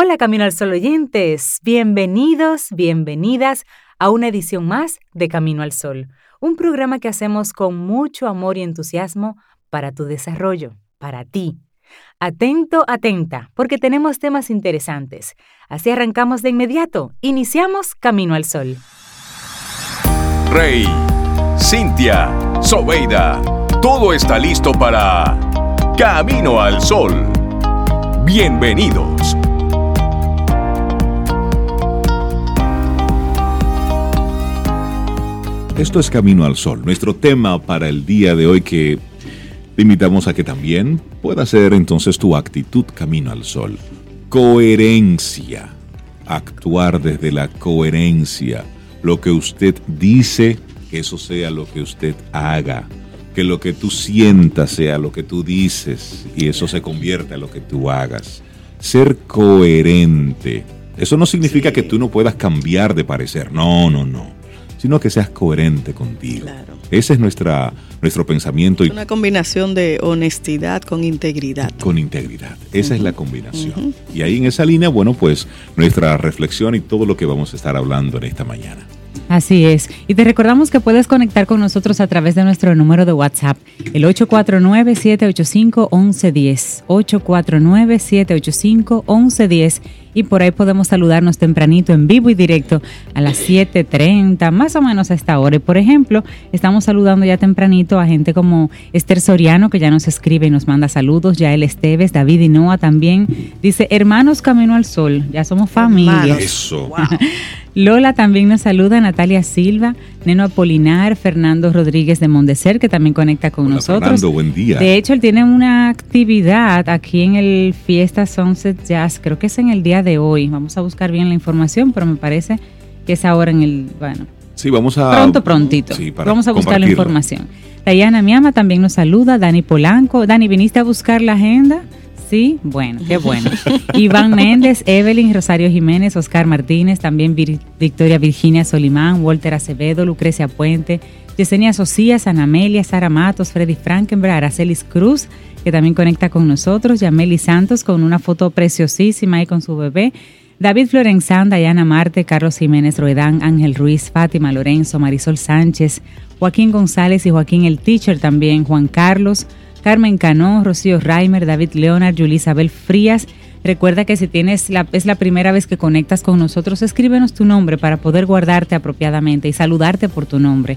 Hola Camino al Sol oyentes, bienvenidos, bienvenidas a una edición más de Camino al Sol, un programa que hacemos con mucho amor y entusiasmo para tu desarrollo, para ti. Atento, atenta, porque tenemos temas interesantes. Así arrancamos de inmediato, iniciamos Camino al Sol. Rey, Cintia, Sobeida, todo está listo para Camino al Sol. Bienvenidos. Esto es Camino al Sol, nuestro tema para el día de hoy que te invitamos a que también pueda ser entonces tu actitud Camino al Sol. Coherencia, actuar desde la coherencia, lo que usted dice, que eso sea lo que usted haga, que lo que tú sientas sea lo que tú dices y eso se convierta en lo que tú hagas. Ser coherente, eso no significa que tú no puedas cambiar de parecer, no. Sino que seas coherente contigo. Claro. Ese es nuestro pensamiento. Es una combinación de honestidad con integridad. Con integridad, esa es la combinación. Y ahí en esa línea, bueno, pues nuestra reflexión y todo lo que vamos a estar hablando en esta mañana. Así es. Y te recordamos que puedes conectar con nosotros a través de nuestro número de WhatsApp, el 849-785-1110. 849-785-1110. Y por ahí podemos saludarnos tempranito en vivo y directo a las 7:30, más o menos a esta hora. Y por ejemplo, estamos saludando ya tempranito a gente como Esther Soriano, que ya nos escribe y nos manda saludos. Yael Esteves, David Hinoa también. Dice, hermanos Camino al Sol, ya somos familia. Eso. Wow. Lola también nos saluda, Natalia Silva, Neno Apolinar, Fernando Rodríguez de Mondecer, que también conecta con nosotros. Fernando, buen día. De hecho, él tiene una actividad aquí en el Fiesta Sunset Jazz, creo que es en el día de hoy. Vamos a buscar bien la información, pero me parece que es ahora en el... Bueno, sí, vamos a... Prontito. Sí, vamos a buscar la información. Dayana Miama también nos saluda, Dani Polanco. Dani, ¿viniste a buscar la agenda? Sí, bueno, qué bueno. Iván Méndez, Evelyn, Rosario Jiménez, Oscar Martínez, también Victoria Virginia Solimán, Walter Acevedo, Lucrecia Puente, Yesenia Socías, Ana Amelia, Sara Matos, Freddy Frankenberg, Aracelis Cruz, que también conecta con nosotros, Yameli Santos con una foto preciosísima ahí con su bebé, David Florenzán, Dayana Marte, Carlos Jiménez Roedán, Ángel Ruiz, Fátima Lorenzo, Marisol Sánchez, Joaquín González y Joaquín el Teacher también, Juan Carlos, Carmen Canón, Rocío Reimer, David Leonard, Julie Isabel Frías. Recuerda que si tienes es la primera vez que conectas con nosotros, escríbenos tu nombre para poder guardarte apropiadamente y saludarte por tu nombre.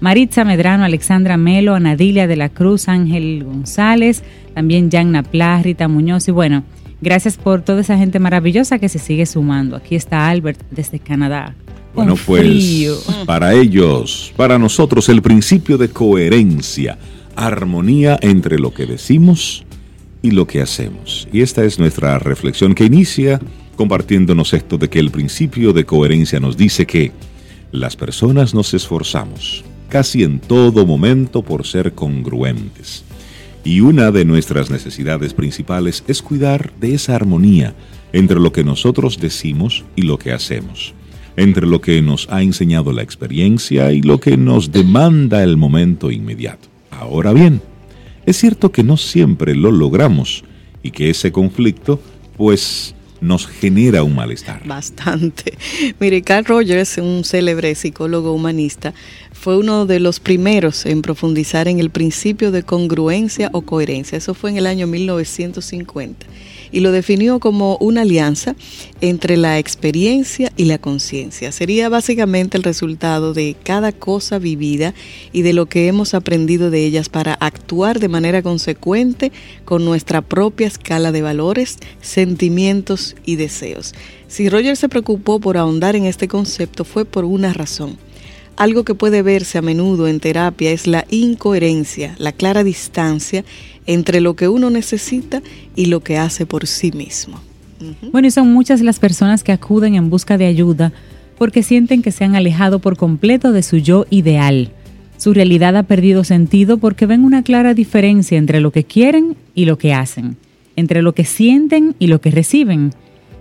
Maritza Medrano, Alexandra Melo, Anadilia de la Cruz, Ángel González, también Yanna Plas, Rita Muñoz. Y bueno, gracias por toda esa gente maravillosa que se sigue sumando. Aquí está Albert desde Canadá. Bueno, pues para ellos, para nosotros, el principio de coherencia. Armonía entre lo que decimos y lo que hacemos. Y esta es nuestra reflexión que inicia compartiéndonos esto de que el principio de coherencia nos dice que las personas nos esforzamos casi en todo momento por ser congruentes. Y una de nuestras necesidades principales es cuidar de esa armonía entre lo que nosotros decimos y lo que hacemos, entre lo que nos ha enseñado la experiencia y lo que nos demanda el momento inmediato. Ahora bien, es cierto que no siempre lo logramos y que ese conflicto, pues, nos genera un malestar. Bastante. Mire, Carl Rogers, un célebre psicólogo humanista, fue uno de los primeros en profundizar en el principio de congruencia o coherencia. Eso fue en el año 1950. Y lo definió como una alianza entre la experiencia y la conciencia. Sería básicamente el resultado de cada cosa vivida y de lo que hemos aprendido de ellas para actuar de manera consecuente con nuestra propia escala de valores, sentimientos y deseos. Si Rogers se preocupó por ahondar en este concepto fue por una razón. Algo que puede verse a menudo en terapia es la incoherencia, la clara distancia entre lo que uno necesita y lo que hace por sí mismo. Bueno, y son muchas las personas que acuden en busca de ayuda porque sienten que se han alejado por completo de su yo ideal. Su realidad ha perdido sentido porque ven una clara diferencia entre lo que quieren y lo que hacen, entre lo que sienten y lo que reciben.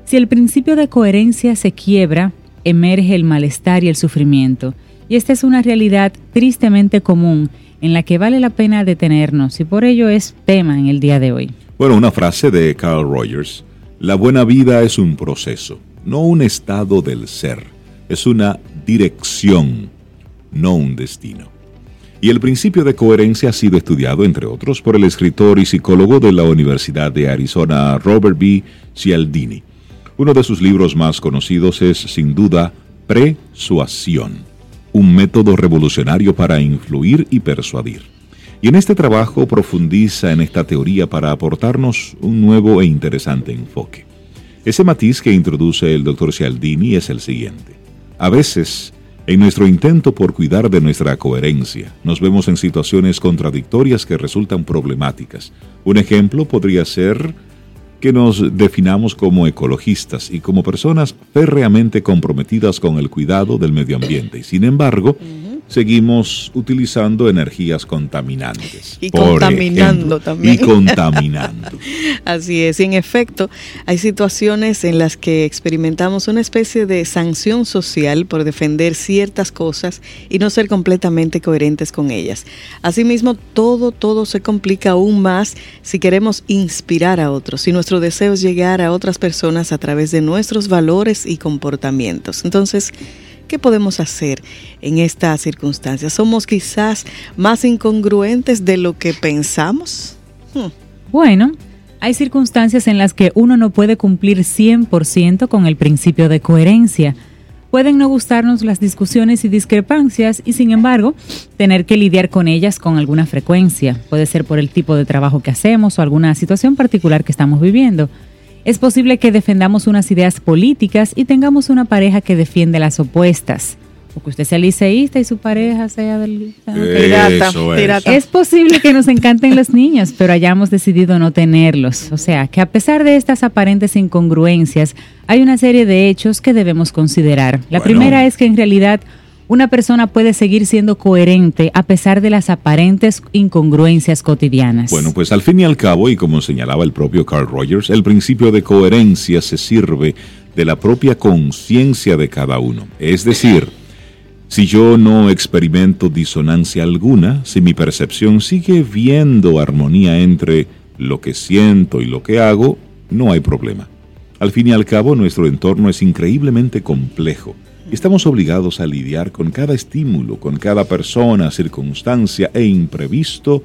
Si el principio de coherencia se quiebra, emerge el malestar y el sufrimiento. Y esta es una realidad tristemente común en la que vale la pena detenernos y por ello es tema en el día de hoy. Bueno, una frase de Carl Rogers La buena vida es un proceso, no un estado del ser. Es una dirección, no un destino. Y el principio de coherencia ha sido estudiado, entre otros, por el escritor y psicólogo de la Universidad de Arizona, Robert B. Cialdini. Uno de sus libros más conocidos es, sin duda, Presuasión, un método revolucionario para influir y persuadir. Y en este trabajo profundiza en esta teoría para aportarnos un nuevo e interesante enfoque. Ese matiz que introduce el Dr. Cialdini es el siguiente. A veces, en nuestro intento por cuidar de nuestra coherencia, nos vemos en situaciones contradictorias que resultan problemáticas. Un ejemplo podría ser que nos definamos como ecologistas y como personas férreamente comprometidas con el cuidado del medio ambiente. Y sin embargo, seguimos utilizando energías contaminantes. Y contaminando. Así es, y en efecto, hay situaciones en las que experimentamos una especie de sanción social por defender ciertas cosas y no ser completamente coherentes con ellas. Asimismo, todo se complica aún más si queremos inspirar a otros, si nuestro deseo es llegar a otras personas a través de nuestros valores y comportamientos. Entonces, ¿qué podemos hacer en estas circunstancias? ¿Somos quizás más incongruentes de lo que pensamos? Bueno, hay circunstancias en las que uno no puede cumplir 100% con el principio de coherencia. Pueden no gustarnos las discusiones y discrepancias y, sin embargo, tener que lidiar con ellas con alguna frecuencia. Puede ser por el tipo de trabajo que hacemos o alguna situación particular que estamos viviendo. Es posible que defendamos unas ideas políticas y tengamos una pareja que defiende las opuestas. O que usted sea liceísta y su pareja sea del... pirata. Es posible que nos encanten los niños, pero hayamos decidido no tenerlos. O sea, que a pesar de estas aparentes incongruencias, hay una serie de hechos que debemos considerar. La primera es que en realidad una persona puede seguir siendo coherente a pesar de las aparentes incongruencias cotidianas. Bueno, pues al fin y al cabo, y como señalaba el propio Carl Rogers, el principio de coherencia se sirve de la propia conciencia de cada uno. Es decir, si yo no experimento disonancia alguna, si mi percepción sigue viendo armonía entre lo que siento y lo que hago, no hay problema. Al fin y al cabo, nuestro entorno es increíblemente complejo. Estamos obligados a lidiar con cada estímulo, con cada persona, circunstancia e imprevisto,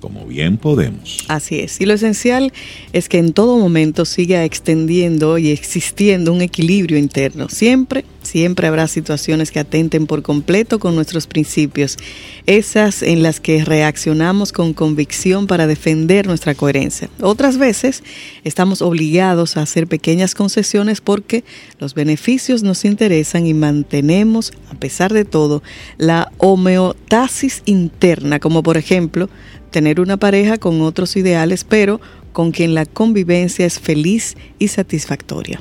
como bien podemos. Así es, y lo esencial es que en todo momento siga extendiendo y existiendo un equilibrio interno. Siempre habrá situaciones que atenten por completo con nuestros principios, esas en las que reaccionamos con convicción para defender nuestra coherencia. Otras veces estamos obligados a hacer pequeñas concesiones porque los beneficios nos interesan y mantenemos, a pesar de todo, la homeostasis interna, como por ejemplo, tener una pareja con otros ideales, pero con quien la convivencia es feliz y satisfactoria.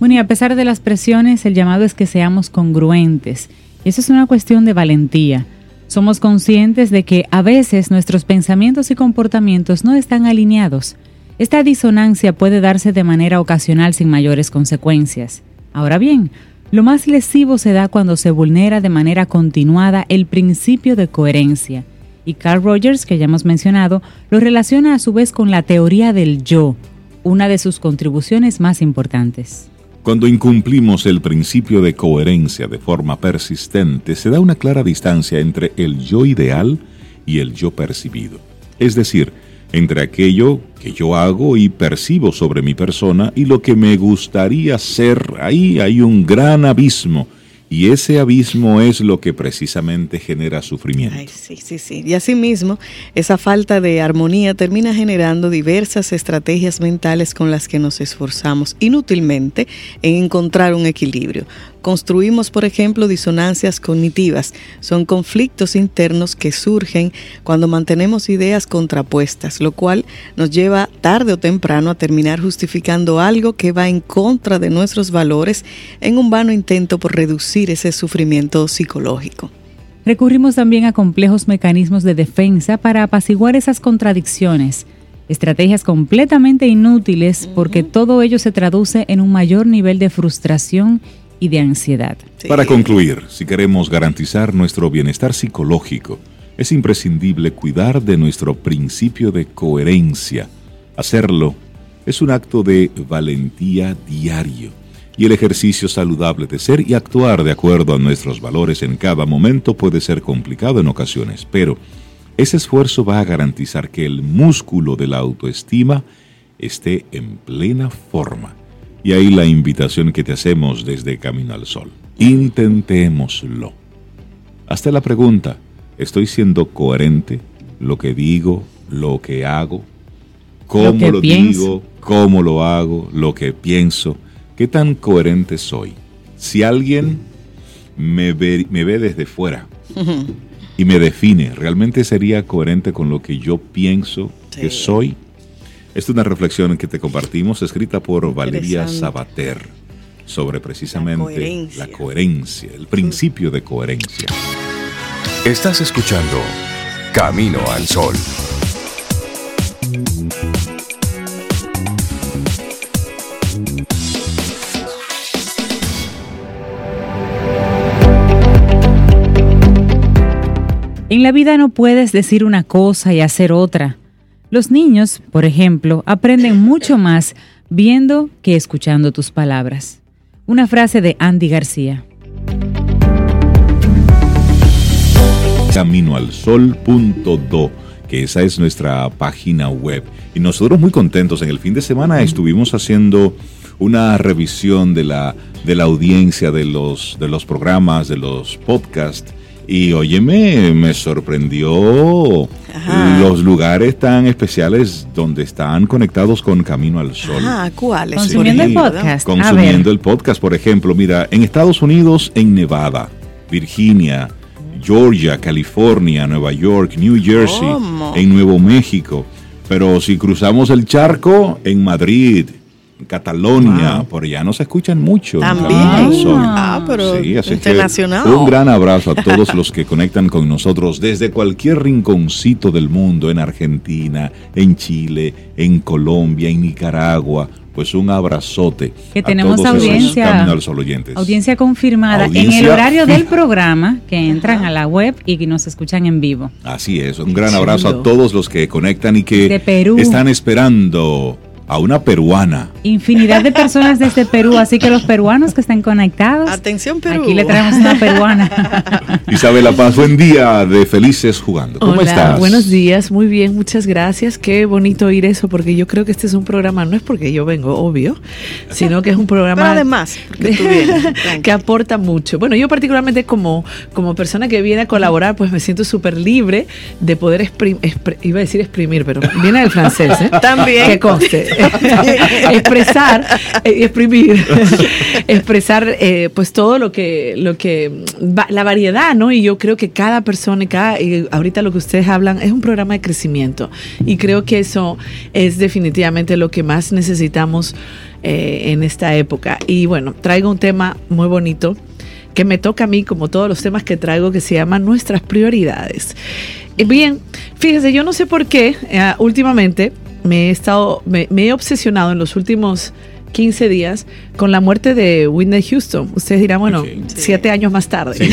Bueno, y a pesar de las presiones, el llamado es que seamos congruentes. Y eso es una cuestión de valentía. Somos conscientes de que a veces nuestros pensamientos y comportamientos no están alineados. Esta disonancia puede darse de manera ocasional sin mayores consecuencias. Ahora bien, lo más lesivo se da cuando se vulnera de manera continuada el principio de coherencia. Y Carl Rogers, que ya hemos mencionado, lo relaciona a su vez con la teoría del yo, una de sus contribuciones más importantes. Cuando incumplimos el principio de coherencia de forma persistente, se da una clara distancia entre el yo ideal y el yo percibido. Es decir, entre aquello que yo hago y percibo sobre mi persona y lo que me gustaría ser. Ahí hay un gran abismo. Y ese abismo es lo que precisamente genera sufrimiento. Sí. Y asimismo, esa falta de armonía termina generando diversas estrategias mentales con las que nos esforzamos inútilmente en encontrar un equilibrio. Construimos, por ejemplo, disonancias cognitivas. Son conflictos internos que surgen cuando mantenemos ideas contrapuestas, lo cual nos lleva tarde o temprano a terminar justificando algo que va en contra de nuestros valores en un vano intento por reducir ese sufrimiento psicológico. Recurrimos también a complejos mecanismos de defensa para apaciguar esas contradicciones. Estrategias completamente inútiles porque todo ello se traduce en un mayor nivel de frustración y de ansiedad. Sí. Para concluir, si queremos garantizar nuestro bienestar psicológico, es imprescindible cuidar de nuestro principio de coherencia. Hacerlo Es un acto de valentía diario y el ejercicio saludable de ser y actuar de acuerdo a nuestros valores en cada momento puede ser complicado en ocasiones, pero ese esfuerzo va a garantizar que el músculo de la autoestima esté en plena forma. Y ahí la invitación que te hacemos desde Camino al Sol. Intentémoslo. Hasta la pregunta, ¿estoy siendo coherente? Lo que digo, lo que hago, cómo lo digo, cómo lo hago, lo que pienso, ¿qué tan coherente soy? Si alguien me ve desde fuera y me define, ¿realmente sería coherente con lo que yo pienso que soy? Esta es una reflexión que te compartimos, escrita por Valeria Sabater, sobre precisamente la coherencia, el principio de coherencia. Estás escuchando Camino al Sol. En la vida no puedes decir una cosa y hacer otra. Los niños, por ejemplo, aprenden mucho más viendo que escuchando tus palabras. Una frase de Andy García. CaminoAlSol.do, que esa es nuestra página web. Y nosotros muy contentos. En el fin de semana estuvimos haciendo una revisión de la audiencia de los programas, de los podcasts. Y óyeme, me sorprendió los lugares tan especiales donde están conectados con Camino al Sol. ¿Cuáles? Consumiendo el podcast. Consumiendo el podcast, por ejemplo. Mira, en Estados Unidos, en Nevada, Virginia, Georgia, California, Nueva York, New Jersey, en Nuevo México. Pero si cruzamos el charco, en Madrid, Cataluña, por allá nos escuchan mucho. También. Pero sí, así internacional. Un gran abrazo a todos los que conectan con nosotros desde cualquier rinconcito del mundo, en Argentina, en Chile, en Colombia, en Nicaragua. Pues un abrazote. Que tenemos a todos audiencia. Esos Camino al Sol oyentes. Audiencia confirmada en el horario del programa, que entran a la web y que nos escuchan en vivo. Así es. Un gran abrazo a todos los que conectan y que están esperando a una peruana. Infinidad de personas desde Perú, así que los peruanos que están conectados. Atención, Perú. Aquí le traemos una peruana. Isabela Paz, buen día de Felices Jugando. ¿Cómo estás? Buenos días, muy bien, muchas gracias. Qué bonito oír eso, porque yo creo que este es un programa, no es porque yo vengo, obvio, sino que es un programa. Pero además, porque tú vienes, que aporta mucho. Bueno, yo particularmente como persona que viene a colaborar, pues me siento súper libre de poder exprimir, pero viene del francés, ¿eh? También. Que conste. Expresar pues todo lo que la variedad, ¿no? Y yo creo que cada persona y ahorita lo que ustedes hablan es un programa de crecimiento, y creo que eso es definitivamente lo que más necesitamos en esta época. Y bueno, traigo un tema muy bonito que me toca a mí, como todos los temas que traigo, que se llama nuestras prioridades. Bien, fíjense, yo no sé por qué últimamente me he obsesionado en los últimos 15 días con la muerte de Whitney Houston. Ustedes dirán, bueno, 7 años más tarde. Sí,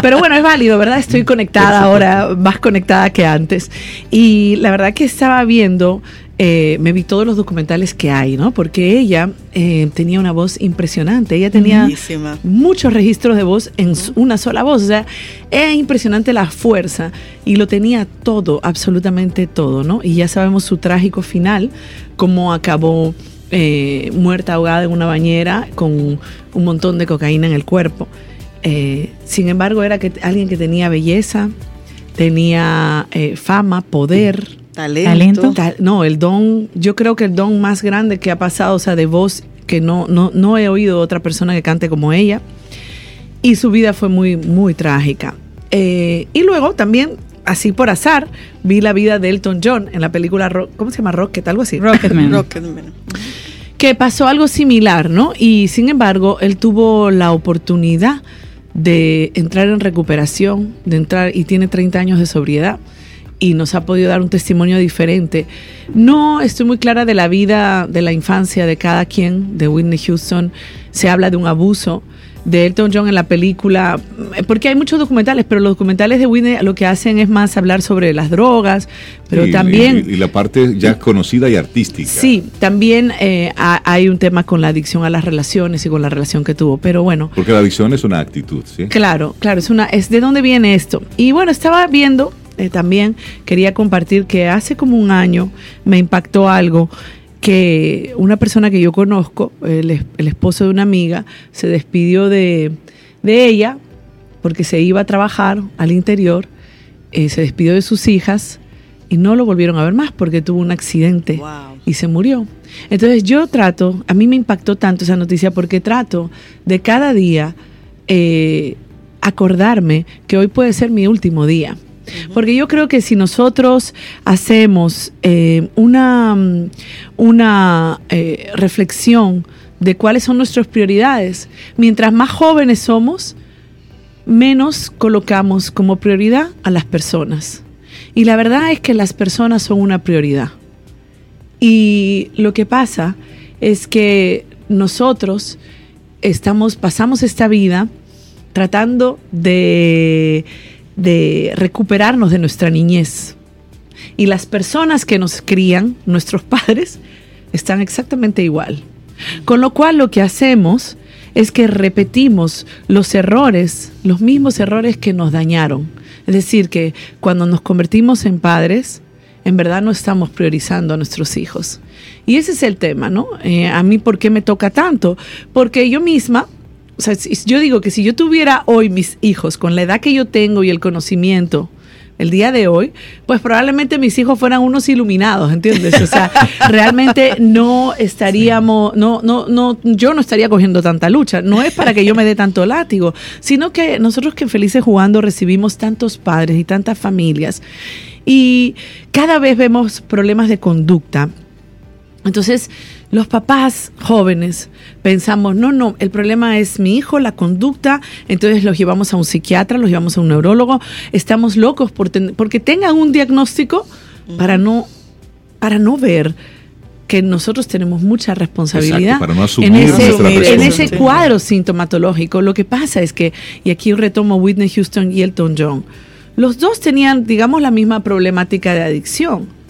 pero bueno, es válido, ¿verdad? Estoy conectada ahora, más conectada que antes. Y la verdad que estaba viendo, me vi todos los documentales que hay, ¿no? Porque ella tenía una voz impresionante. Ella tenía muchos registros de voz en una sola voz. O sea, es impresionante la fuerza, y lo tenía todo, absolutamente todo, ¿no? Y ya sabemos su trágico final, cómo acabó muerta ahogada en una bañera con un montón de cocaína en el cuerpo. Sin embargo, era alguien que tenía belleza, tenía fama, poder, talento. Yo creo que el don más grande que ha pasado, o sea, de voz, que no he oído otra persona que cante como ella. Y su vida fue muy, muy trágica. Y luego también, así por azar, vi la vida de Elton John en la película ¿cómo se llama? Rocket, algo así. Rocketman. Que pasó algo similar, ¿no? Y sin embargo, él tuvo la oportunidad de entrar en recuperación, y tiene 30 años de sobriedad. y nos ha podido dar un testimonio diferente. No estoy muy clara de la vida, de la infancia de cada quien, de Whitney Houston. Se habla de un abuso de Elton John en la película, porque hay muchos documentales, pero los documentales de Whitney lo que hacen es más hablar sobre las drogas, pero también... Y la parte ya conocida y artística. Sí, también hay un tema con la adicción a las relaciones y con la relación que tuvo, pero bueno... Porque la adicción es una actitud, ¿sí? Claro, claro, es de dónde viene esto. Y bueno, estaba viendo, también quería compartir que hace como un año me impactó algo, que una persona que yo conozco, el esposo de una amiga, se despidió de ella porque se iba a trabajar al interior, se despidió de sus hijas y no lo volvieron a ver más porque tuvo un accidente. Wow. Y se murió. Entonces a mí me impactó tanto esa noticia porque trato de cada día acordarme que hoy puede ser mi último día. Porque yo creo que si nosotros hacemos una reflexión de cuáles son nuestras prioridades, mientras más jóvenes somos, menos colocamos como prioridad a las personas. Y la verdad es que las personas son una prioridad. Y lo que pasa es que nosotros pasamos esta vida tratando de recuperarnos de nuestra niñez. Y las personas que nos crían, nuestros padres, están exactamente igual. Con lo cual lo que hacemos es que repetimos los mismos errores que nos dañaron. Es decir, que cuando nos convertimos en padres, en verdad no estamos priorizando a nuestros hijos. Y ese es el tema, ¿no? A mí, ¿por qué me toca tanto? Porque yo misma... O sea, yo digo que si yo tuviera hoy mis hijos con la edad que yo tengo y el conocimiento el día de hoy, pues probablemente mis hijos fueran unos iluminados, ¿entiendes? O sea, realmente no estaríamos, yo no estaría cogiendo tanta lucha. No es para que yo me dé tanto látigo, sino que nosotros que en Felices Jugando recibimos tantos padres y tantas familias y cada vez vemos problemas de conducta. Entonces, los papás jóvenes pensamos, no, el problema es mi hijo, la conducta, entonces los llevamos a un psiquiatra, los llevamos a un neurólogo, estamos locos porque tengan un diagnóstico para no ver que nosotros tenemos mucha responsabilidad. Exacto, para no asumir en ese cuadro sintomatológico. Lo que pasa es que, y aquí retomo Whitney Houston y Elton John, los dos tenían, digamos, la misma problemática de adicción.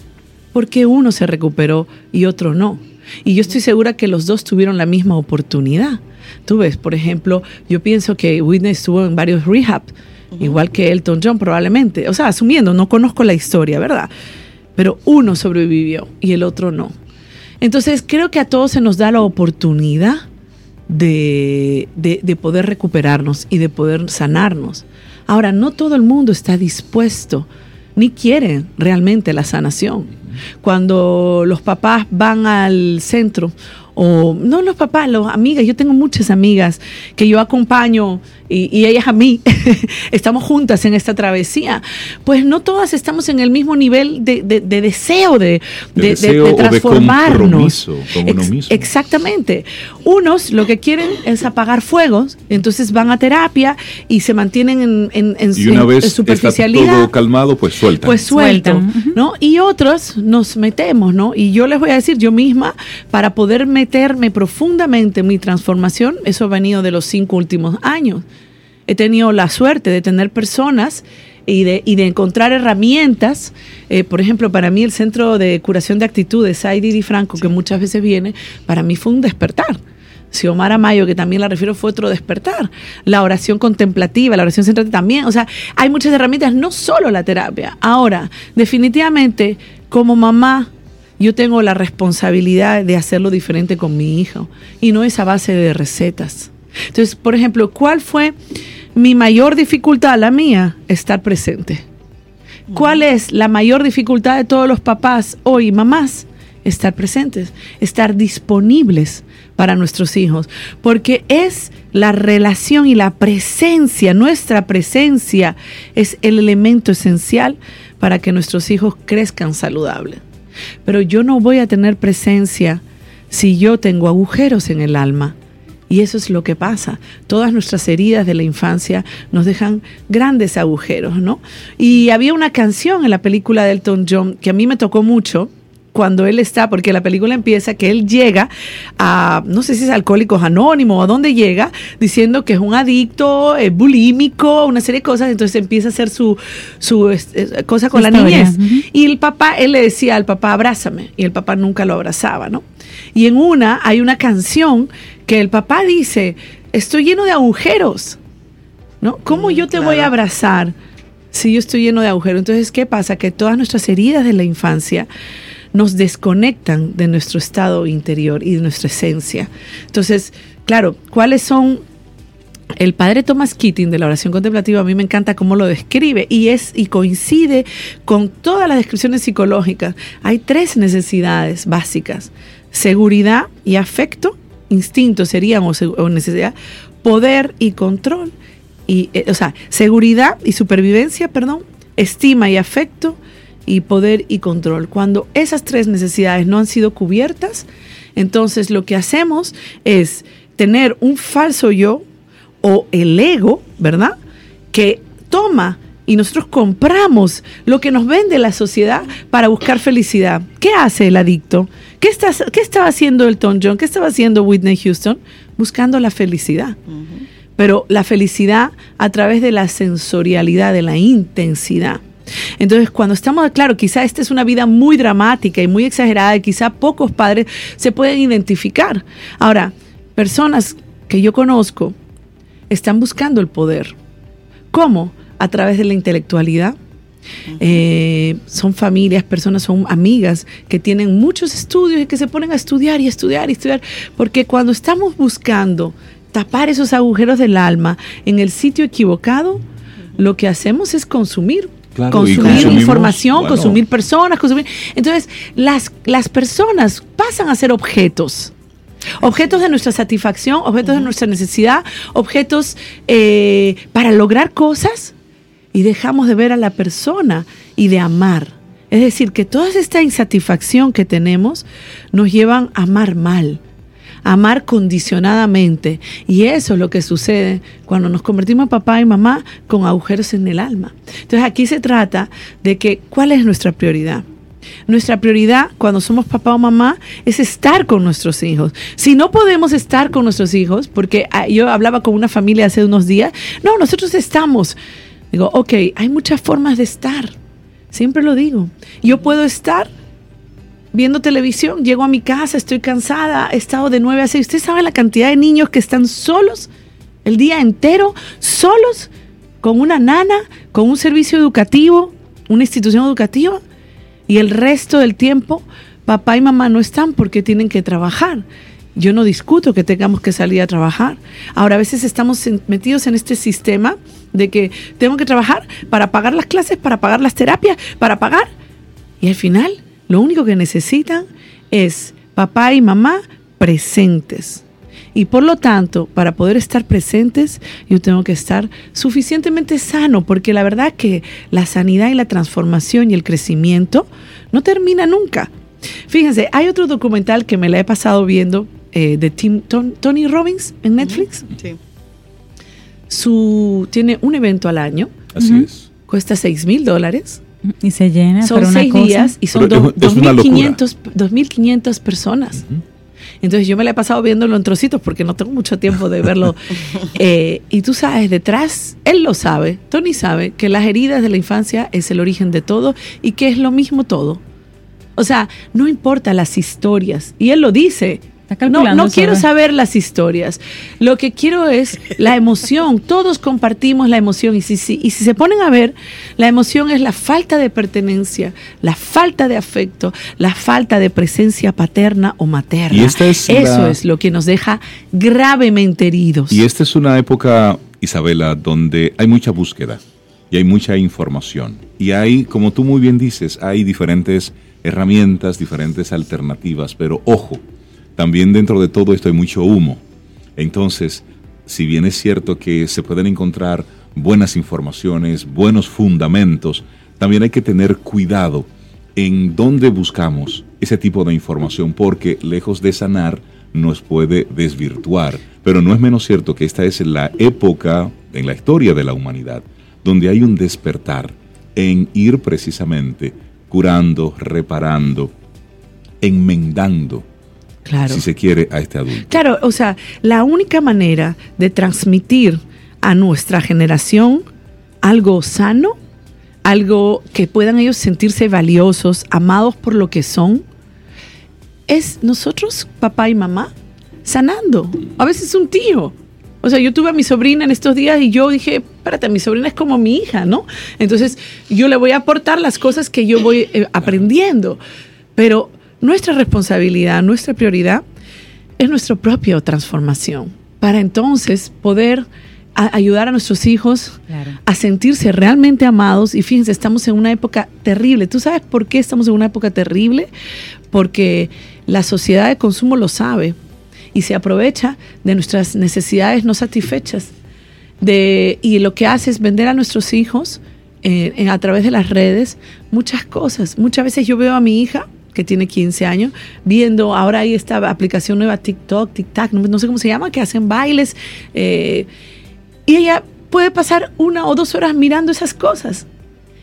Porque uno se recuperó y otro no. Y yo estoy segura que los dos tuvieron la misma oportunidad. Tú ves, por ejemplo, yo pienso que Whitney estuvo en varios rehab, igual que Elton John probablemente. O sea, asumiendo, no conozco la historia, ¿verdad? Pero uno sobrevivió y el otro no. Entonces, creo que a todos se nos da la oportunidad de poder recuperarnos y de poder sanarnos. Ahora, no todo el mundo está dispuesto ni quieren realmente la sanación. Cuando los papás van al centro, o no los papás, las amigas, yo tengo muchas amigas que yo acompaño y ellas a mí, estamos juntas en esta travesía, pues no todas estamos en el mismo nivel de deseo de transformarnos. De compromiso con uno mismo. Exactamente. Unos lo que quieren es apagar fuegos, entonces van a terapia y se mantienen en superficialidad. Y una vez está todo calmado, pues sueltan. ¿No? Y otros nos metemos, ¿no? Y yo les voy a decir, yo misma, para poder meterme profundamente en mi transformación, eso ha venido de los 5 últimos años. He tenido la suerte de tener personas y de encontrar herramientas. Por ejemplo, para mí el Centro de Curación de Actitudes, Aidy Di Franco, que muchas veces viene, para mí fue un despertar. Si Omar Amayo, que también la refiero, fue otro despertar. La oración contemplativa, la oración central también. O sea, hay muchas herramientas, no solo la terapia. Ahora, definitivamente, como mamá, yo tengo la responsabilidad de hacerlo diferente con mi hijo y no es a base de recetas. Entonces, por ejemplo, ¿cuál fue mi mayor dificultad? La mía, estar presente. ¿Cuál es la mayor dificultad de todos los papás hoy, mamás? Estar presentes, estar disponibles para nuestros hijos, porque es la relación y la presencia, nuestra presencia es el elemento esencial para que nuestros hijos crezcan saludables. Pero yo no voy a tener presencia si yo tengo agujeros en el alma. Y eso es lo que pasa. Todas nuestras heridas de la infancia nos dejan grandes agujeros, ¿no? Y había una canción en la película de Elton John que a mí me tocó mucho cuando él está, porque la película empieza que él llega a, no sé si es Alcohólicos Anónimos o a dónde llega, diciendo que es un adicto, es bulímico, una serie de cosas, entonces empieza a hacer su cosa con la niñez. Uh-huh. Y el papá, él le decía al papá, abrázame, y el papá nunca lo abrazaba, ¿no? Y en una, hay una canción que el papá dice, estoy lleno de agujeros, ¿no? ¿Cómo yo te voy a abrazar si yo estoy lleno de agujeros? Entonces, ¿qué pasa? Que todas nuestras heridas de la infancia nos desconectan de nuestro estado interior y de nuestra esencia. Entonces, claro, ¿cuáles son? El padre Thomas Keating de la oración contemplativa, a mí me encanta cómo lo describe y coincide con todas las descripciones psicológicas. Hay 3 necesidades básicas: seguridad y afecto, instinto serían o necesidad, poder y control, seguridad y supervivencia, estima y afecto, y poder y control. Cuando esas 3 necesidades no han sido cubiertas, entonces lo que hacemos es tener un falso yo o el ego, ¿verdad? Que toma y nosotros compramos lo que nos vende la sociedad para buscar felicidad. ¿Qué hace el adicto? ¿Qué estaba haciendo Elton John? ¿Qué estaba haciendo Whitney Houston? Buscando la felicidad. Uh-huh. Pero la felicidad a través de la sensorialidad, de la intensidad. Entonces, cuando estamos, claro, quizá esta es una vida muy dramática y muy exagerada y quizá pocos padres se pueden identificar. Ahora, personas que yo conozco están buscando el poder. ¿Cómo? A través de la intelectualidad. Son familias, personas, son amigas que tienen muchos estudios y que se ponen a estudiar, porque cuando estamos buscando tapar esos agujeros del alma en el sitio equivocado, lo que hacemos es consumir. Claro, consumir información, consumir personas, Entonces, las personas pasan a ser objetos de nuestra satisfacción, objetos de nuestra necesidad, objetos para lograr cosas, y dejamos de ver a la persona y de amar. Es decir, que toda esta insatisfacción que tenemos nos llevan a amar mal, amar condicionadamente, y eso es lo que sucede cuando nos convertimos en papá y mamá con agujeros en el alma. Entonces aquí se trata de que ¿cuál es nuestra prioridad? Nuestra prioridad cuando somos papá o mamá es estar con nuestros hijos. Si no podemos estar con nuestros hijos, porque yo hablaba con una familia hace unos días, nosotros estamos, digo, ok, hay muchas formas de estar, siempre lo digo, yo puedo estar viendo televisión, llego a mi casa, estoy cansada, he estado de 9 a 6. ¿Usted sabe la cantidad de niños que están solos el día entero, solos, con una nana, con un servicio educativo, una institución educativa? Y el resto del tiempo, papá y mamá no están porque tienen que trabajar. Yo no discuto que tengamos que salir a trabajar. Ahora, a veces estamos metidos en este sistema de que tengo que trabajar para pagar las clases, para pagar las terapias, Y al final, lo único que necesitan es papá y mamá presentes. Y por lo tanto, para poder estar presentes, yo tengo que estar suficientemente sano, porque la verdad que la sanidad y la transformación y el crecimiento no termina nunca. Fíjense, hay otro documental que me la he pasado viendo de Tony Robbins en Netflix. Sí. Tiene un evento al año. Así es. Cuesta $6,000. Y se llena. Son 6 días y son 2.500 personas. Uh-huh. Entonces yo me la he pasado viéndolo en trocitos porque no tengo mucho tiempo de verlo. Y tú sabes, detrás, él lo sabe, Tony sabe, que las heridas de la infancia es el origen de todo y que es lo mismo todo. O sea, no importa las historias. Y él lo dice. No quiero saber las historias. Lo que quiero es la emoción. Todos compartimos la emoción. Y si se ponen a ver, la emoción es la falta de pertenencia, la falta de afecto, la falta de presencia paterna o materna. Eso es lo que nos deja gravemente heridos. Y esta es una época, Isabela, donde hay mucha búsqueda y hay mucha información. Y hay, como tú muy bien dices, hay diferentes herramientas, diferentes alternativas. Pero ojo, también dentro de todo esto hay mucho humo. Entonces, si bien es cierto que se pueden encontrar buenas informaciones, buenos fundamentos, también hay que tener cuidado en dónde buscamos ese tipo de información, porque lejos de sanar, nos puede desvirtuar, Pero no es menos cierto que esta es la época en la historia de la humanidad donde hay un despertar en ir precisamente curando, reparando, enmendando, claro, si se quiere, a este adulto. Claro, o sea, la única manera de transmitir a nuestra generación algo sano, algo que puedan ellos sentirse valiosos, amados por lo que son, es nosotros, papá y mamá, sanando. A veces un tío. O sea, yo tuve a mi sobrina en estos días y yo dije, espérate, mi sobrina es como mi hija, ¿no? Entonces, yo le voy a aportar las cosas que yo voy aprendiendo. Pero nuestra responsabilidad, nuestra prioridad es nuestra propia transformación. Para entonces poder ayudar a nuestros hijos, claro, a sentirse realmente amados. Y fíjense, estamos en una época terrible. ¿Tú sabes por qué estamos en una época terrible? Porque la sociedad de consumo lo sabe. Y se aprovecha de nuestras necesidades no satisfechas. Y lo que hace es vender a nuestros hijos a través de las redes muchas cosas. Muchas veces yo veo a mi hija, que tiene 15 años, viendo ahora ahí esta aplicación nueva, TikTok, no sé cómo se llama, que hacen bailes. Y ella puede pasar 1 o 2 horas mirando esas cosas.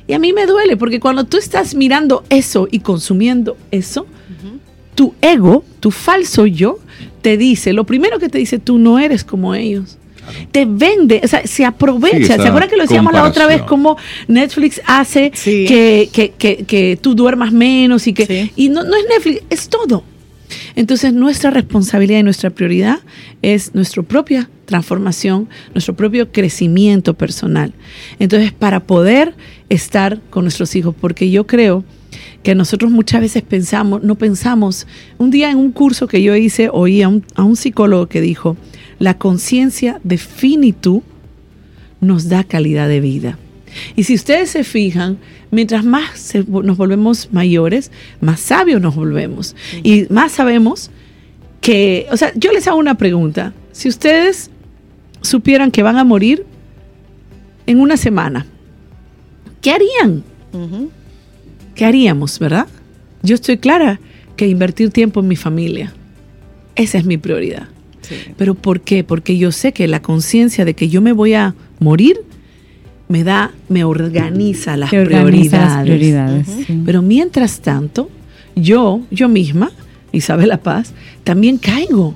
Y a mí me duele, porque cuando tú estás mirando eso y consumiendo eso, uh-huh, tu ego, tu falso yo, te dice, lo primero que te dice, tú no eres como ellos. Claro. Te vende, o sea, se aprovecha. Sí, ¿se acuerdan que lo decíamos la otra vez? Cómo Netflix hace, sí, que tú duermas menos y que, sí, y no es Netflix, es todo. Entonces, nuestra responsabilidad y nuestra prioridad es nuestra propia transformación, nuestro propio crecimiento personal. Entonces, para poder estar con nuestros hijos, porque yo creo que nosotros muchas veces no pensamos. Un día en un curso que yo hice, oí a un psicólogo que dijo, la conciencia de finitud nos da calidad de vida. Y si ustedes se fijan, mientras más nos volvemos mayores, más sabios nos volvemos. Y más sabemos que, o sea, yo les hago una pregunta. Si ustedes supieran que van a morir en una semana, ¿qué harían? Uh-huh. ¿Qué haríamos, verdad? Yo estoy clara que invertir tiempo en mi familia, esa es mi prioridad. Sí. ¿Pero por qué? Porque yo sé que la conciencia de que yo me voy a morir me organiza las prioridades. Uh-huh. Sí. Pero mientras tanto, yo misma, Isabela Paz, también caigo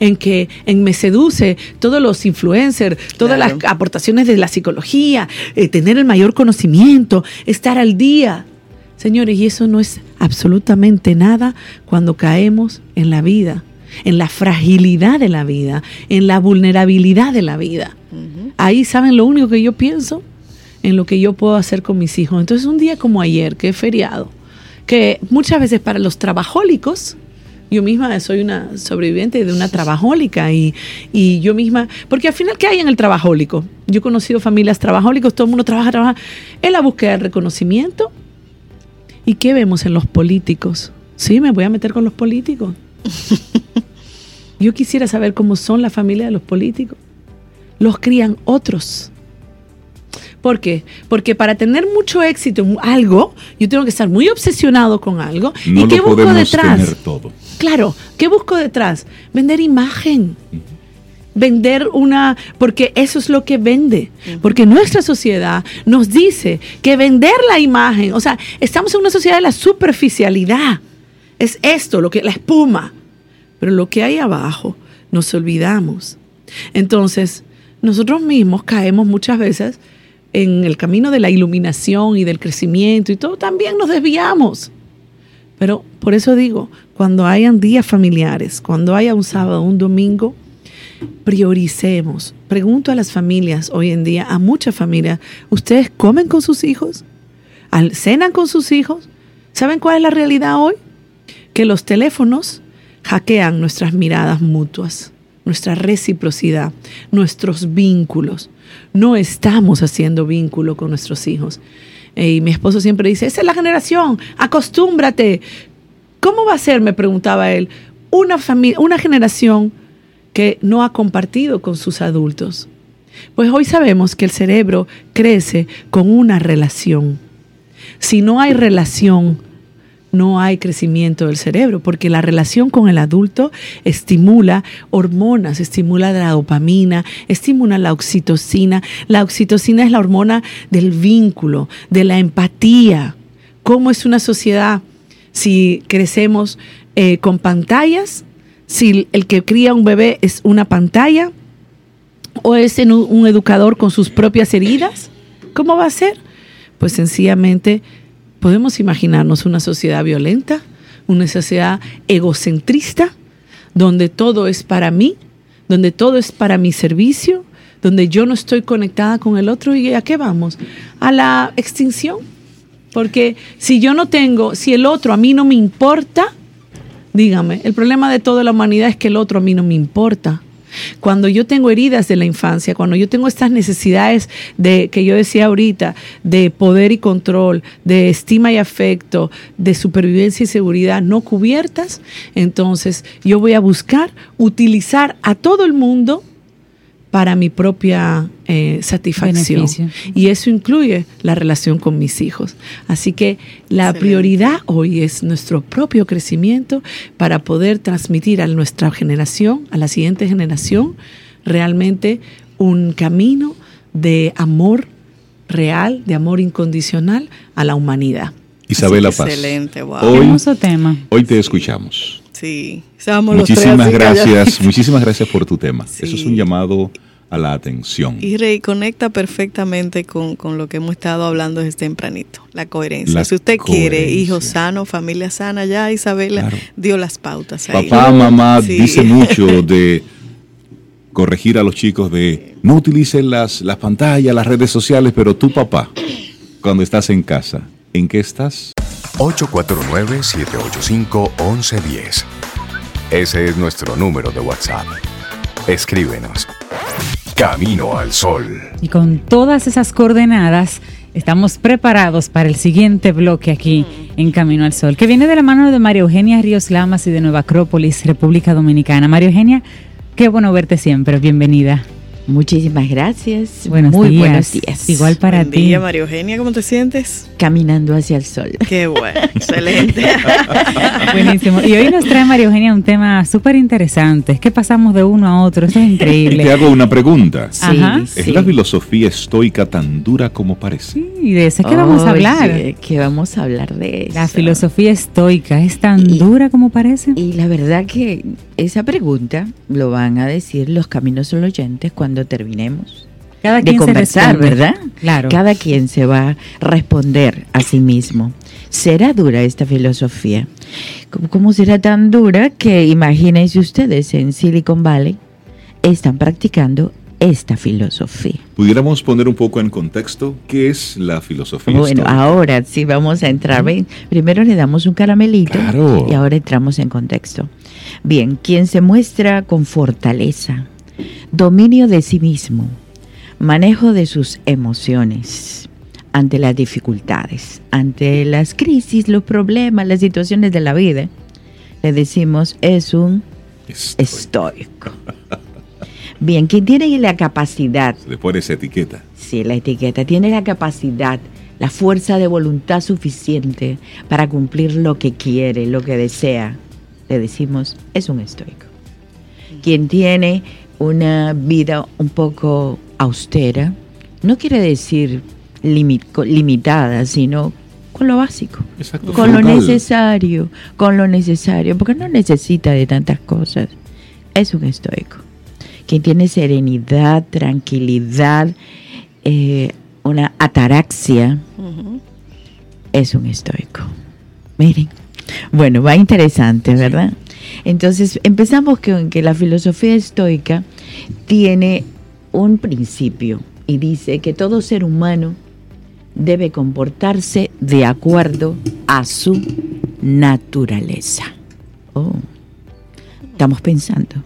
en que me seduce todos los influencers, todas, claro, las aportaciones de la psicología, tener el mayor conocimiento, estar al día. Señores, y eso no es absolutamente nada cuando caemos en la vida, en la fragilidad de la vida, en la vulnerabilidad de la vida. Uh-huh. Ahí, ¿saben lo único que yo pienso? En lo que yo puedo hacer con mis hijos. Entonces, un día como ayer, que es feriado, que muchas veces para los trabajólicos, yo misma soy una sobreviviente de una trabajólica y yo misma, porque al final, ¿qué hay en el trabajólico? Yo he conocido familias trabajólicas, todo el mundo trabaja. Es la búsqueda del reconocimiento. ¿Y qué vemos en los políticos? Sí, me voy a meter con los políticos. Yo quisiera saber cómo son la familia de los políticos. Los crían otros. ¿Por qué? Porque para tener mucho éxito en algo, yo tengo que estar muy obsesionado con algo. No, ¿y qué busco detrás? Tener todo. Claro, ¿qué busco detrás? Vender imagen. Uh-huh. Vender porque eso es lo que vende, porque nuestra sociedad nos dice que vender la imagen, o sea, estamos en una sociedad de la superficialidad, es esto, la espuma, pero lo que hay abajo nos olvidamos. Entonces, nosotros mismos caemos muchas veces en el camino de la iluminación y del crecimiento y todo, también nos desviamos. Pero por eso digo, cuando hayan días familiares, cuando haya un sábado, un domingo, prioricemos. Pregunto a las familias hoy en día, a muchas familias, ¿ustedes comen con sus hijos? ¿Cenan con sus hijos? ¿Saben cuál es la realidad hoy? Que los teléfonos hackean nuestras miradas mutuas, nuestra reciprocidad, nuestros vínculos. No estamos haciendo vínculo con nuestros hijos. Y mi esposo siempre dice, esa es la generación, acostúmbrate. ¿Cómo va a ser? Me preguntaba él. Una generación que no ha compartido con sus adultos. Pues hoy sabemos que el cerebro crece con una relación. Si no hay relación no hay crecimiento del cerebro, porque la relación con el adulto estimula hormonas, estimula la dopamina, estimula la oxitocina. La oxitocina es la hormona del vínculo, de la empatía. ¿Cómo es una sociedad si crecemos con pantallas? Si el que cría un bebé es una pantalla, o es un educador con sus propias heridas, ¿cómo va a ser? Pues sencillamente podemos imaginarnos una sociedad violenta, una sociedad egocentrista, donde todo es para mí, donde todo es para mi servicio, donde yo no estoy conectada con el otro. ¿Y a qué vamos? A la extinción. Porque si yo no tengo, si el otro a mí no me importa, dígame, el problema de toda la humanidad es que el otro a mí no me importa. Cuando yo tengo heridas de la infancia, cuando yo tengo estas necesidades de que yo decía ahorita, de poder y control, de estima y afecto, de supervivencia y seguridad no cubiertas, entonces yo voy a buscar utilizar a todo el mundo para mi propia satisfacción. Beneficio. Y eso incluye la relación con mis hijos. Así que la excelente prioridad hoy es nuestro propio crecimiento para poder transmitir a nuestra generación, a la siguiente generación, realmente un camino de amor real, de amor incondicional a la humanidad. Isabela Paz. Excelente, wow. Hoy, hermoso tema. Hoy te escuchamos. Sí, muchísimas gracias, por tu tema. Sí. Eso es un llamado a la atención. Y reconecta perfectamente con lo que hemos estado hablando desde tempranito, la coherencia. Si usted quiere hijos sanos, familia sana, ya Isabela dio las pautas ahí. Papá, mamá, dice mucho de corregir a los chicos de no utilicen las pantallas, las redes sociales, pero tú, papá, cuando estás en casa, ¿en qué estás? 849-785-1110. Ese es nuestro número de WhatsApp. Escríbenos. Camino al Sol. Y con todas esas coordenadas, estamos preparados para el siguiente bloque aquí en Camino al Sol, que viene de la mano de María Eugenia Ríos Lamas y de Nueva Acrópolis, República Dominicana. María Eugenia, qué bueno verte siempre. Bienvenida. Muchísimas gracias. Buenos días. Igual para ti. Buen día, María Eugenia. ¿Cómo te sientes? Caminando hacia el sol. Qué bueno. Excelente. Buenísimo. Y hoy nos trae María Eugenia un tema súper interesante. Es que pasamos de uno a otro. Eso es increíble. Y te hago una pregunta. Sí. Ajá. ¿Es la filosofía estoica tan dura como parece? Sí, de eso es que vamos a hablar. Sí, que vamos a hablar de eso. La filosofía estoica es tan dura como parece. Y la verdad que esa pregunta lo van a decir los Caminos oyentes cuando terminemos de conversar, ¿verdad? Claro. Cada quien se va a responder a sí mismo. ¿Será dura esta filosofía? ¿Cómo será tan dura que imagínense ustedes en Silicon Valley están practicando esta filosofía? ¿Pudiéramos poner un poco en contexto qué es la filosofía? Bueno, ahora sí vamos a entrar. Bien, primero le damos un caramelito y ahora entramos en contexto. Bien, quien se muestra con fortaleza, dominio de sí mismo, manejo de sus emociones ante las dificultades, ante las crisis, los problemas, las situaciones de la vida, le decimos es un estoico. Bien, ¿quién tiene la capacidad? Se le pone esa etiqueta. Sí, la etiqueta. Tiene la capacidad, la fuerza de voluntad suficiente para cumplir lo que quiere, lo que desea. Le decimos es un estoico. Quien tiene una vida un poco austera, no quiere decir limitada, sino con lo básico, con lo necesario, porque no necesita de tantas cosas. Es un estoico. Quien tiene serenidad, tranquilidad, una ataraxia, es un estoico. Miren, bueno, va interesante, ¿verdad? Entonces empezamos con que la filosofía estoica tiene un principio y dice que todo ser humano debe comportarse de acuerdo a su naturaleza. Estamos pensando.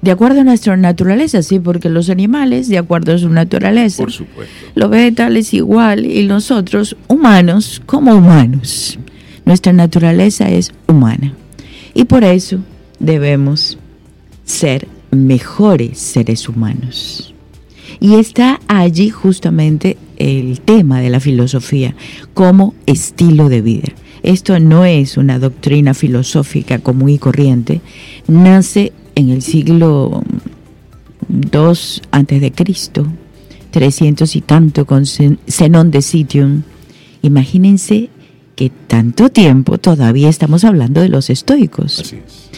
De acuerdo a nuestra naturaleza, sí, porque los animales, de acuerdo a su naturaleza. Por supuesto. Los vegetales igual y nosotros, humanos, como humanos. Nuestra naturaleza es humana. Y por eso debemos ser mejores seres humanos. Y está allí justamente el tema de la filosofía como estilo de vida. esto no es una doctrina filosófica común y corriente, nace en el siglo II antes de Cristo, 300 y tanto, con Zenón de Citio. Imagínense que tanto tiempo todavía estamos hablando de los estoicos. Así es.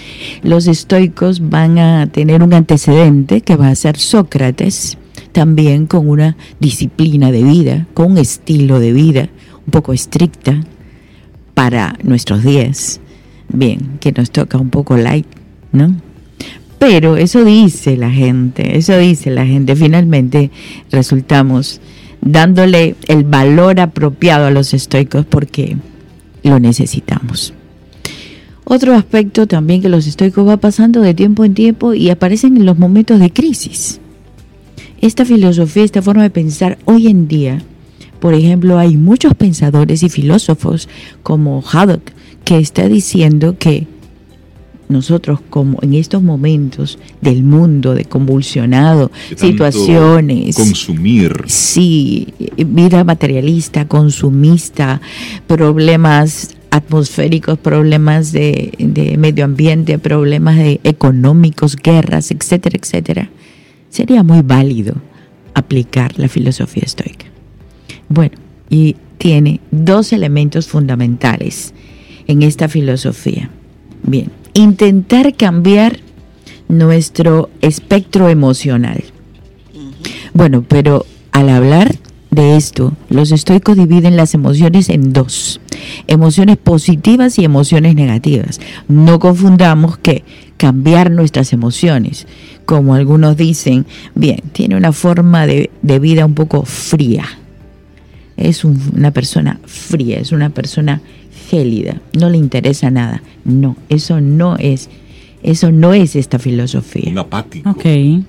Los estoicos van a tener un antecedente que va a ser Sócrates, también con una disciplina de vida, con un estilo de vida un poco estricta para nuestros días. Bien, que nos toca un poco light, ¿no? Pero eso dice la gente, Finalmente resultamos dándole el valor apropiado a los estoicos porque lo necesitamos. Otro aspecto también que los estoicos va pasando de tiempo en tiempo y aparecen en los momentos de crisis. Esta filosofía, esta forma de pensar hoy en día, por ejemplo, hay muchos pensadores y filósofos como Haddock que está diciendo que nosotros, como en estos momentos del mundo de convulsionado, de situaciones, consumir, sí, vida materialista, consumista, problemas atmosféricos, problemas de medio ambiente, problemas económicos, guerras, etcétera, etcétera, sería muy válido aplicar la filosofía estoica. Bueno, y tiene dos elementos fundamentales en esta filosofía. Bien, intentar cambiar nuestro espectro emocional. Bueno, pero al hablar de esto, los estoicos dividen las emociones en dos: emociones positivas y emociones negativas. No confundamos que cambiar nuestras emociones, como algunos dicen, bien, tiene una forma de vida un poco fría. Es una persona fría, es una persona gélida, no le interesa nada. No, eso no es esta filosofía. Un apático. Okay.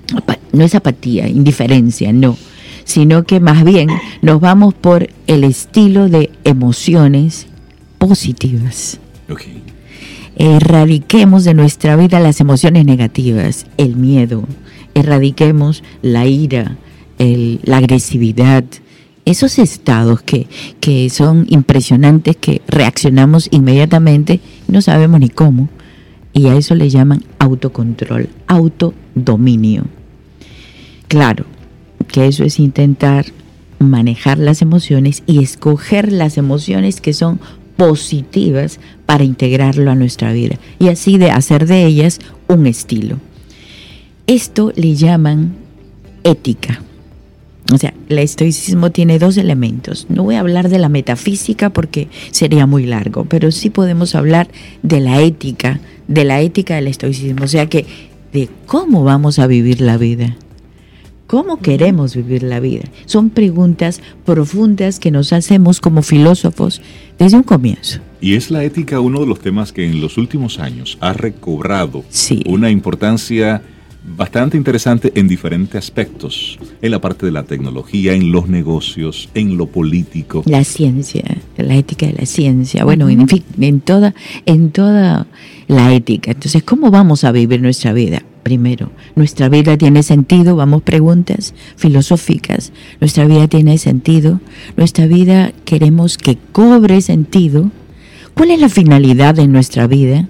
No es apatía, indiferencia, no, sino que más bien nos vamos por el estilo de emociones positivas. Okay. Erradiquemos de nuestra vida las emociones negativas, el miedo, erradiquemos la ira, la agresividad, esos estados que son impresionantes, que reaccionamos inmediatamente, no sabemos ni cómo, y a eso le llaman autocontrol, autodominio. Claro que eso es intentar manejar las emociones y escoger las emociones que son positivas para integrarlo a nuestra vida y así de hacer de ellas un estilo. Esto le llaman ética. O sea, el estoicismo tiene dos elementos. No voy a hablar de la metafísica porque sería muy largo, pero sí podemos hablar de la ética del estoicismo, o sea, que de cómo vamos a vivir la vida, cómo queremos vivir la vida. Son preguntas profundas que nos hacemos como filósofos desde un comienzo. Y es la ética uno de los temas que en los últimos años ha recobrado una importancia bastante interesante en diferentes aspectos, en la parte de la tecnología, en los negocios, en lo político. La ciencia, la ética de la ciencia, bueno, en fin, en toda la ética. Entonces, ¿cómo vamos a vivir nuestra vida? Primero, ¿nuestra vida tiene sentido? Vamos, preguntas filosóficas. ¿Nuestra vida tiene sentido? ¿Nuestra vida queremos que cobre sentido? ¿Cuál es la finalidad de nuestra vida?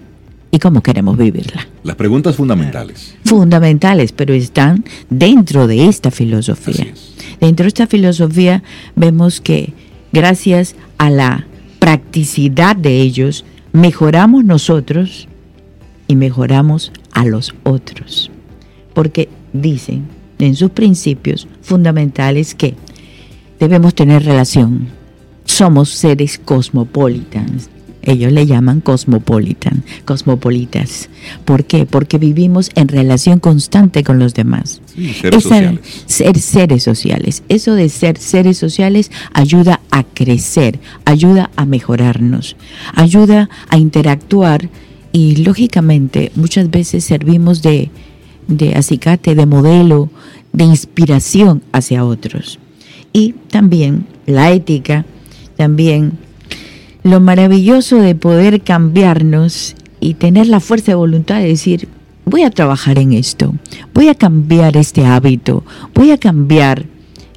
¿Y cómo queremos vivirla? Las preguntas fundamentales. Fundamentales, pero están dentro de esta filosofía. Dentro de esta filosofía vemos que gracias a la practicidad de ellos, mejoramos nosotros y mejoramos a los otros. Porque dicen en sus principios fundamentales que debemos tener relación. Somos seres cosmopolitas. Ellos le llaman cosmopolitas. ¿Por qué? Porque vivimos en relación constante con los demás. Sí, ser seres sociales. Eso de ser seres sociales ayuda a crecer, ayuda a mejorarnos, ayuda a interactuar y, lógicamente, muchas veces servimos de acicate, de modelo, de inspiración hacia otros. Y también la ética, también lo maravilloso de poder cambiarnos y tener la fuerza de voluntad de decir, voy a trabajar en esto, voy a cambiar este hábito, voy a cambiar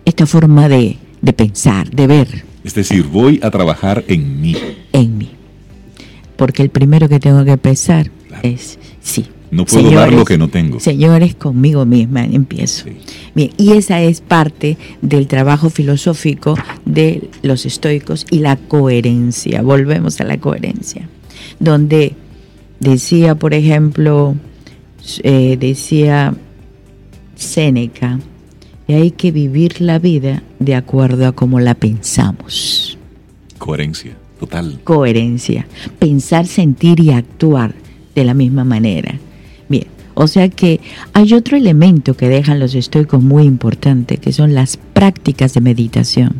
esta forma de pensar, de ver. Es decir, voy a trabajar en mí. porque el primero que tengo que empezar es, sí. No puedo dar lo que no tengo. Señores, conmigo misma empiezo. Sí. Bien, y esa es parte del trabajo filosófico de los estoicos y la coherencia. Volvemos a la coherencia. Donde decía, por ejemplo, decía Séneca, que hay que vivir la vida de acuerdo a cómo la pensamos. Coherencia, total. Coherencia. Pensar, sentir y actuar de la misma manera. Bien, o sea que hay otro elemento que dejan los estoicos muy importante, que son las prácticas de meditación.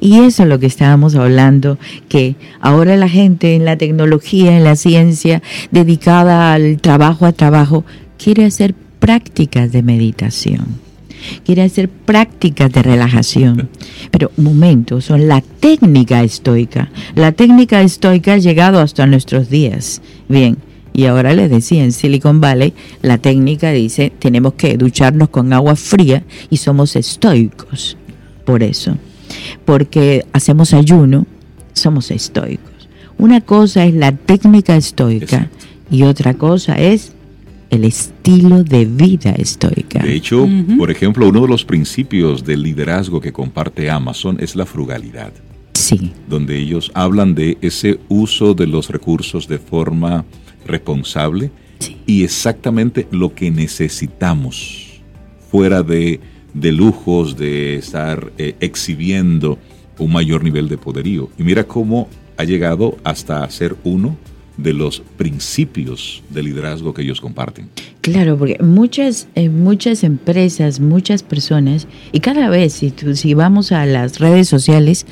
Y eso es lo que estábamos hablando, que ahora la gente en la tecnología, en la ciencia, dedicada al trabajo quiere hacer prácticas de meditación, quiere hacer prácticas de relajación. Pero un momento, son la técnica estoica. La técnica estoica ha llegado hasta nuestros días. Bien. Y ahora les decía, en Silicon Valley, la técnica dice, tenemos que ducharnos con agua fría y somos estoicos. Por eso, porque hacemos ayuno, somos estoicos. Una cosa es la técnica estoica. Exacto. Y otra cosa es el estilo de vida estoica. De hecho, por ejemplo, uno de los principios del liderazgo que comparte Amazon es la frugalidad. Sí. Donde ellos hablan de ese uso de los recursos de forma responsable, sí, y exactamente lo que necesitamos, fuera de lujos, de estar exhibiendo un mayor nivel de poderío. Y mira cómo ha llegado hasta ser uno de los principios de liderazgo que ellos comparten. Claro, porque muchas empresas, muchas personas, y cada vez si vamos a las redes sociales,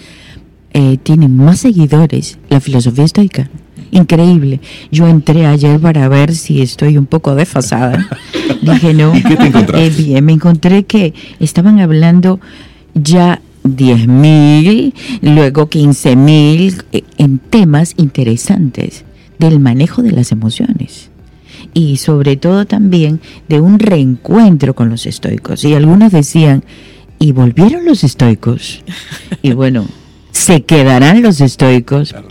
tienen más seguidores la filosofía estoica. Increíble. Yo entré ayer para ver si estoy un poco desfasada. Dije no. ¿Y qué te encontraste? Bien, me encontré que estaban hablando ya 10,000, luego 15,000 en temas interesantes del manejo de las emociones. Y sobre todo también de un reencuentro con los estoicos. Y algunos decían, ¿y volvieron los estoicos? Y bueno, ¿se quedarán los estoicos? Claro,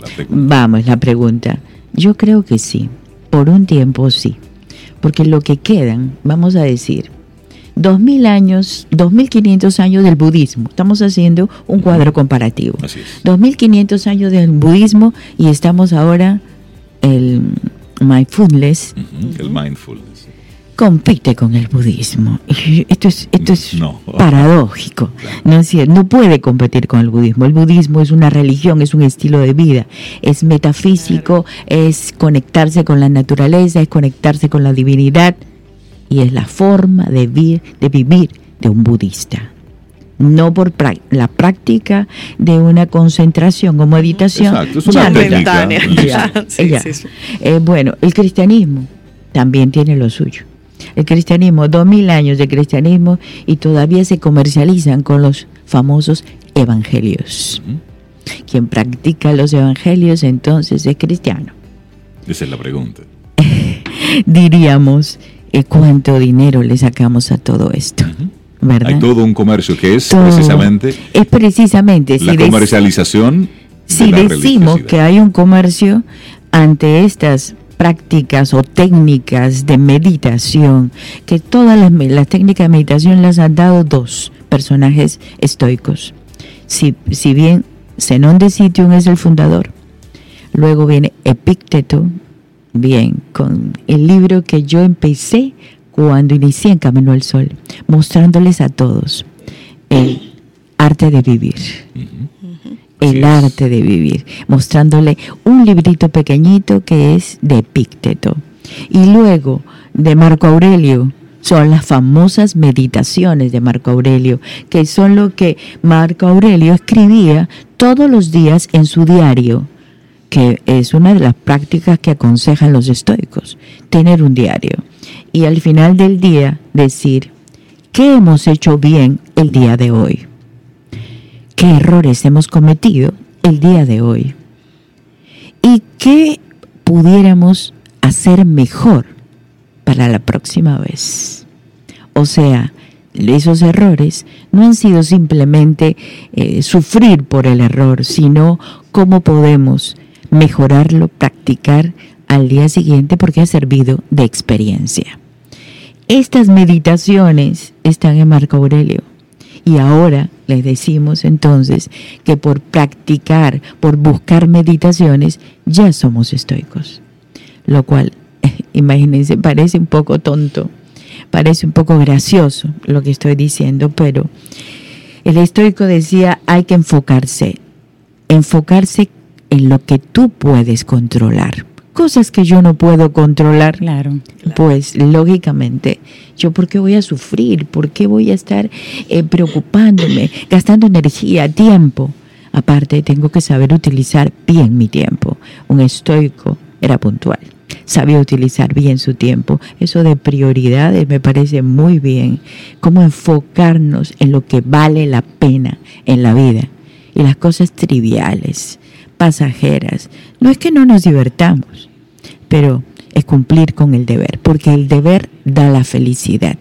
la pregunta. Yo creo que sí, por un tiempo sí, porque lo que quedan, vamos a decir, 2,000 años, 2,500 años del budismo. Estamos haciendo un cuadro comparativo. Así es. 2,500 años del budismo y estamos ahora el mindfulness. El mindfulness compite con el budismo. Esto es paradójico. Claro. No puede competir con el budismo. El budismo es una religión, es un estilo de vida, es metafísico, claro, es conectarse con la naturaleza, es conectarse con la divinidad y es la forma de vivir de un budista. No por la práctica de una concentración o meditación. Exacto, es una momentánea. Sí. Bueno, el cristianismo también tiene lo suyo. El cristianismo, 2,000 años de cristianismo y todavía se comercializan con los famosos evangelios. Quien practica los evangelios entonces es cristiano. Esa es la pregunta. Diríamos, ¿cuánto dinero le sacamos a todo esto? ¿Verdad? Hay todo un comercio que es todo, precisamente la comercialización. Si decimos que hay un comercio ante estas prácticas o técnicas de meditación, que todas las técnicas de meditación las han dado dos personajes estoicos. Si bien Zenón de Citio es el fundador, luego viene Epicteto, bien, con el libro que yo empecé cuando inicié en Camino al Sol, mostrándoles a todos el arte de vivir. El arte de vivir, mostrándole un librito pequeñito que es de Epicteto. Y luego de Marco Aurelio, son las famosas meditaciones de Marco Aurelio, que son lo que Marco Aurelio escribía todos los días en su diario, que es una de las prácticas que aconsejan los estoicos, tener un diario. Y al final del día decir, ¿qué hemos hecho bien el día de hoy? ¿Qué errores hemos cometido el día de hoy? ¿Y qué pudiéramos hacer mejor para la próxima vez? O sea, esos errores no han sido simplemente sufrir por el error, sino cómo podemos mejorarlo, practicar al día siguiente porque ha servido de experiencia. Estas meditaciones están en Marco Aurelio y ahora les decimos entonces que por practicar, por buscar meditaciones, ya somos estoicos, lo cual, imagínense, parece un poco tonto, parece un poco gracioso lo que estoy diciendo, pero el estoico decía: hay que enfocarse en lo que tú puedes controlar. Cosas que yo no puedo controlar, claro. Pues lógicamente, yo ¿por qué voy a sufrir? ¿Por qué voy a estar preocupándome, gastando energía, tiempo? Aparte, tengo que saber utilizar bien mi tiempo. Un estoico era puntual, sabía utilizar bien su tiempo. Eso de prioridades me parece muy bien, cómo enfocarnos en lo que vale la pena en la vida y las cosas triviales, pasajeras. No es que no nos divertamos, pero es cumplir con el deber, porque el deber da la felicidad.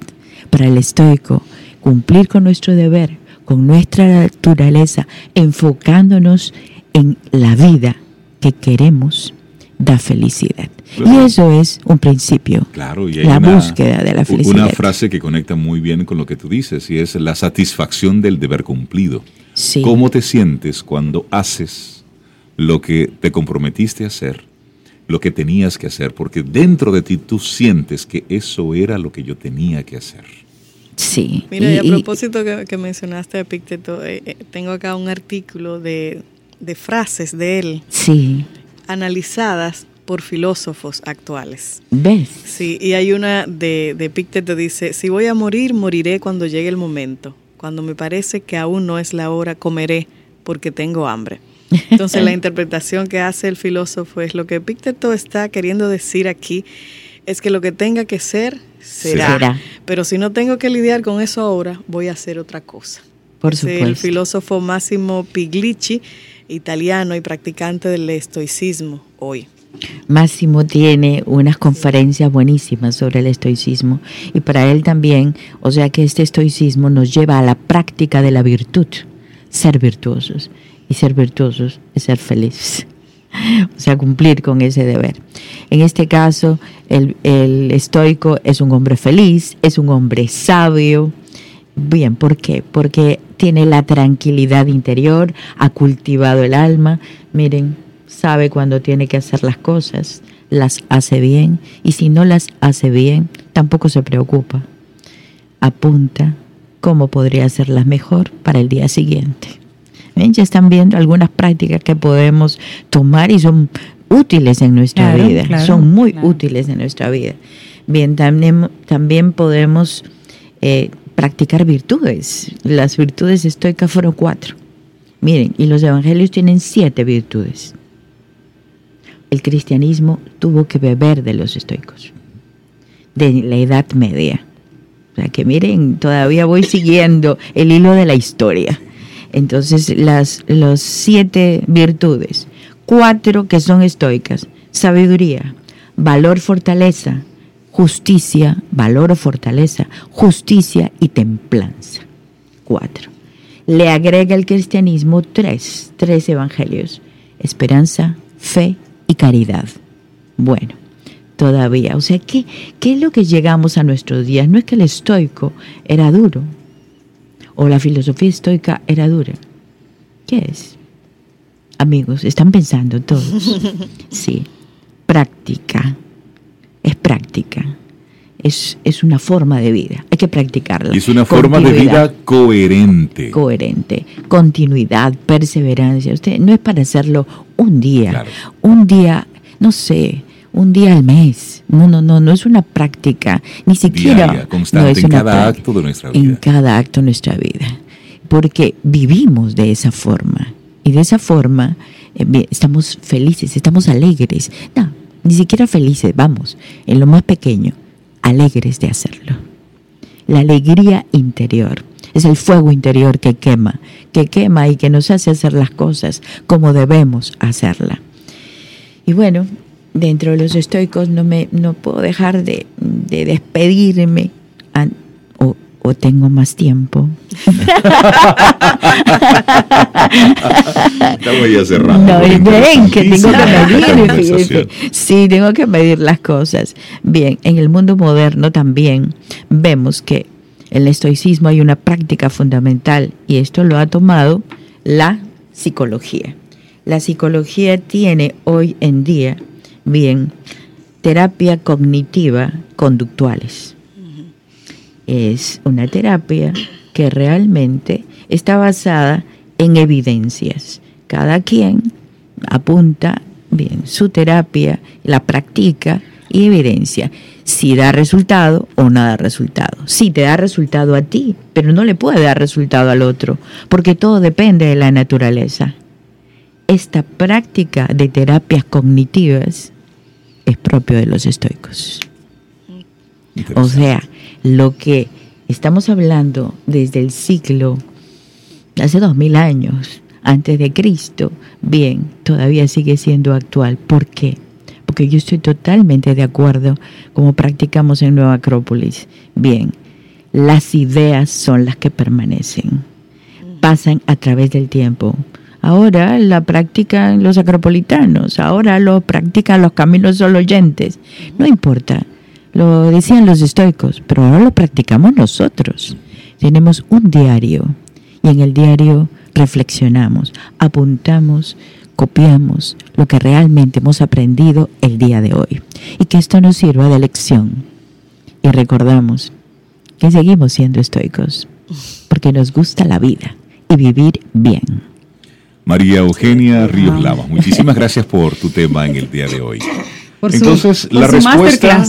Para el estoico, cumplir con nuestro deber, con nuestra naturaleza, enfocándonos en la vida que queremos, da felicidad. Claro. Y eso es un principio, claro, y la búsqueda de la felicidad. Una frase que conecta muy bien con lo que tú dices, y es la satisfacción del deber cumplido. Sí. ¿Cómo te sientes cuando haces lo que te comprometiste a hacer, lo que tenías que hacer? Porque dentro de ti tú sientes que eso era lo que yo tenía que hacer. Sí. Mira, y a propósito que mencionaste a Epicteto, tengo acá un artículo de frases de él, sí, analizadas por filósofos actuales. ¿Ves? Sí, y hay una de Epicteto, dice: si voy a morir, moriré cuando llegue el momento. Cuando me parece que aún no es la hora, comeré porque tengo hambre. Entonces, la interpretación que hace el filósofo es: lo que Epicteto está queriendo decir aquí es que lo que tenga que ser, será. Pero si no tengo que lidiar con eso ahora, voy a hacer otra cosa. Por supuesto. El filósofo Máximo Piglicci, italiano y practicante del estoicismo hoy. Máximo tiene unas conferencias buenísimas sobre el estoicismo, y para él también, o sea que este estoicismo nos lleva a la práctica de la virtud, ser virtuosos. Y ser virtuosos es ser feliz, o sea, cumplir con ese deber. En este caso, el estoico es un hombre feliz, es un hombre sabio. Bien, ¿por qué? Porque tiene la tranquilidad interior, ha cultivado el alma. Miren, sabe cuando tiene que hacer las cosas, las hace bien, y si no las hace bien, tampoco se preocupa. Apunta cómo podría hacerlas mejor para el día siguiente. Ya están viendo algunas prácticas que podemos tomar y son útiles en nuestra vida, son muy útiles en nuestra vida. Bien, también podemos practicar virtudes. Las virtudes estoicas fueron 4. Miren, y los evangelios tienen 7 virtudes. El cristianismo tuvo que beber de los estoicos, de la Edad Media. O sea que miren, todavía voy siguiendo el hilo de la historia. Entonces, los 7 virtudes, 4 que son estoicas: sabiduría, valor, fortaleza, justicia, valor o fortaleza, justicia y templanza. 4. Le agrega el cristianismo 3 evangelios: esperanza, fe y caridad. Bueno, todavía, o sea, ¿qué es lo que llegamos a nuestros días? No es que el estoico era duro, o la filosofía estoica era dura. ¿Qué es? Amigos, están pensando todos. Sí, práctica. Es práctica. Es una forma de vida. Hay que practicarla. Es una forma de vida coherente. Coherente. Continuidad, perseverancia. Usted no es para hacerlo un día. Claro. Un día, no sé, un día al mes. No es una práctica, ni siquiera diaria, constante, no es en cada acto de nuestra vida. En cada acto de nuestra vida, porque vivimos de esa forma, y de esa forma estamos felices, estamos alegres. No, ni siquiera felices, vamos, en lo más pequeño, alegres de hacerlo. La alegría interior es el fuego interior que quema y que nos hace hacer las cosas como debemos hacerla. Y bueno, dentro de los estoicos no puedo dejar de despedirme o tengo más tiempo. Estamos ya cerrados. No, ven que tengo que medir. Sí, tengo que medir las cosas. Bien, en el mundo moderno también vemos que en el estoicismo hay una práctica fundamental, y esto lo ha tomado la psicología. La psicología tiene hoy en día, bien, terapia cognitiva conductuales. Es una terapia que realmente está basada en evidencias. Cada quien apunta bien su terapia, la practica y evidencia. Si da resultado o no da resultado. Si te da resultado a ti, pero no le puede dar resultado al otro, porque todo depende de la naturaleza. Esta práctica de terapias cognitivas es propio de los estoicos. O sea, lo que estamos hablando desde el siglo, hace 2000 años, antes de Cristo, bien, todavía sigue siendo actual. ¿Por qué? Porque yo estoy totalmente de acuerdo como practicamos en Nueva Acrópolis. Bien, las ideas son las que permanecen, pasan a través del tiempo. Ahora la practican los acropolitanos, ahora lo practican los caminos solo oyentes. No importa, lo decían los estoicos, pero ahora lo practicamos nosotros. Tenemos un diario y en el diario reflexionamos, apuntamos, copiamos lo que realmente hemos aprendido el día de hoy. Y que esto nos sirva de lección. Y recordamos que seguimos siendo estoicos porque nos gusta la vida y vivir bien. María Eugenia Ríos Lamas, muchísimas gracias por tu tema en el día de hoy. Entonces, la respuesta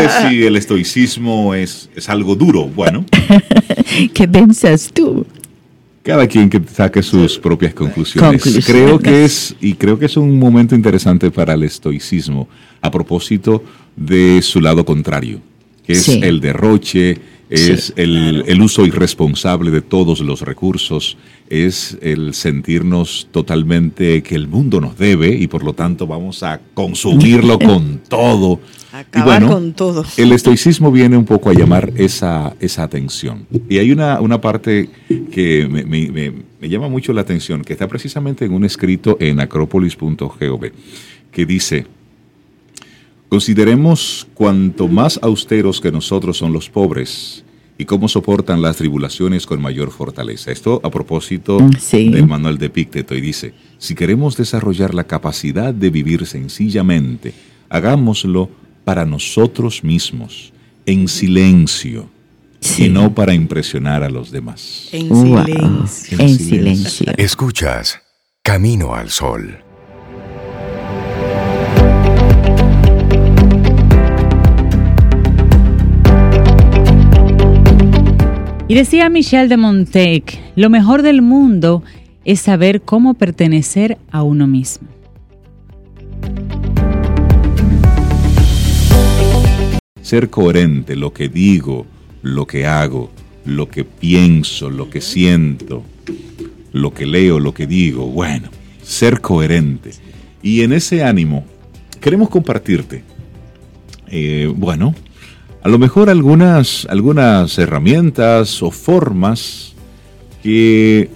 de si el estoicismo es algo duro, bueno. ¿Qué piensas tú? Cada quien que saque sus propias conclusiones. Creo que es un momento interesante para el estoicismo, a propósito de su lado contrario, que es el derroche, el uso irresponsable de todos los recursos, es el sentirnos totalmente que el mundo nos debe y por lo tanto vamos a consumirlo con todo. Con todo. El estoicismo viene un poco a llamar esa atención. Y hay una parte que me llama mucho la atención, que está precisamente en un escrito en acropolis.gov, que dice: consideremos cuanto más austeros que nosotros son los pobres y cómo soportan las tribulaciones con mayor fortaleza. Esto a propósito del manual de Epicteto, y dice: si queremos desarrollar la capacidad de vivir sencillamente, hagámoslo para nosotros mismos, en silencio, y no para impresionar a los demás. En silencio. Escuchas Camino al Sol. Y decía Michel de Montaigne, lo mejor del mundo es saber cómo pertenecer a uno mismo. Ser coherente, lo que digo, lo que hago, lo que pienso, lo que siento, lo que leo, lo que digo, bueno, ser coherente. Y en ese ánimo queremos compartirte, a lo mejor algunas herramientas o formas que...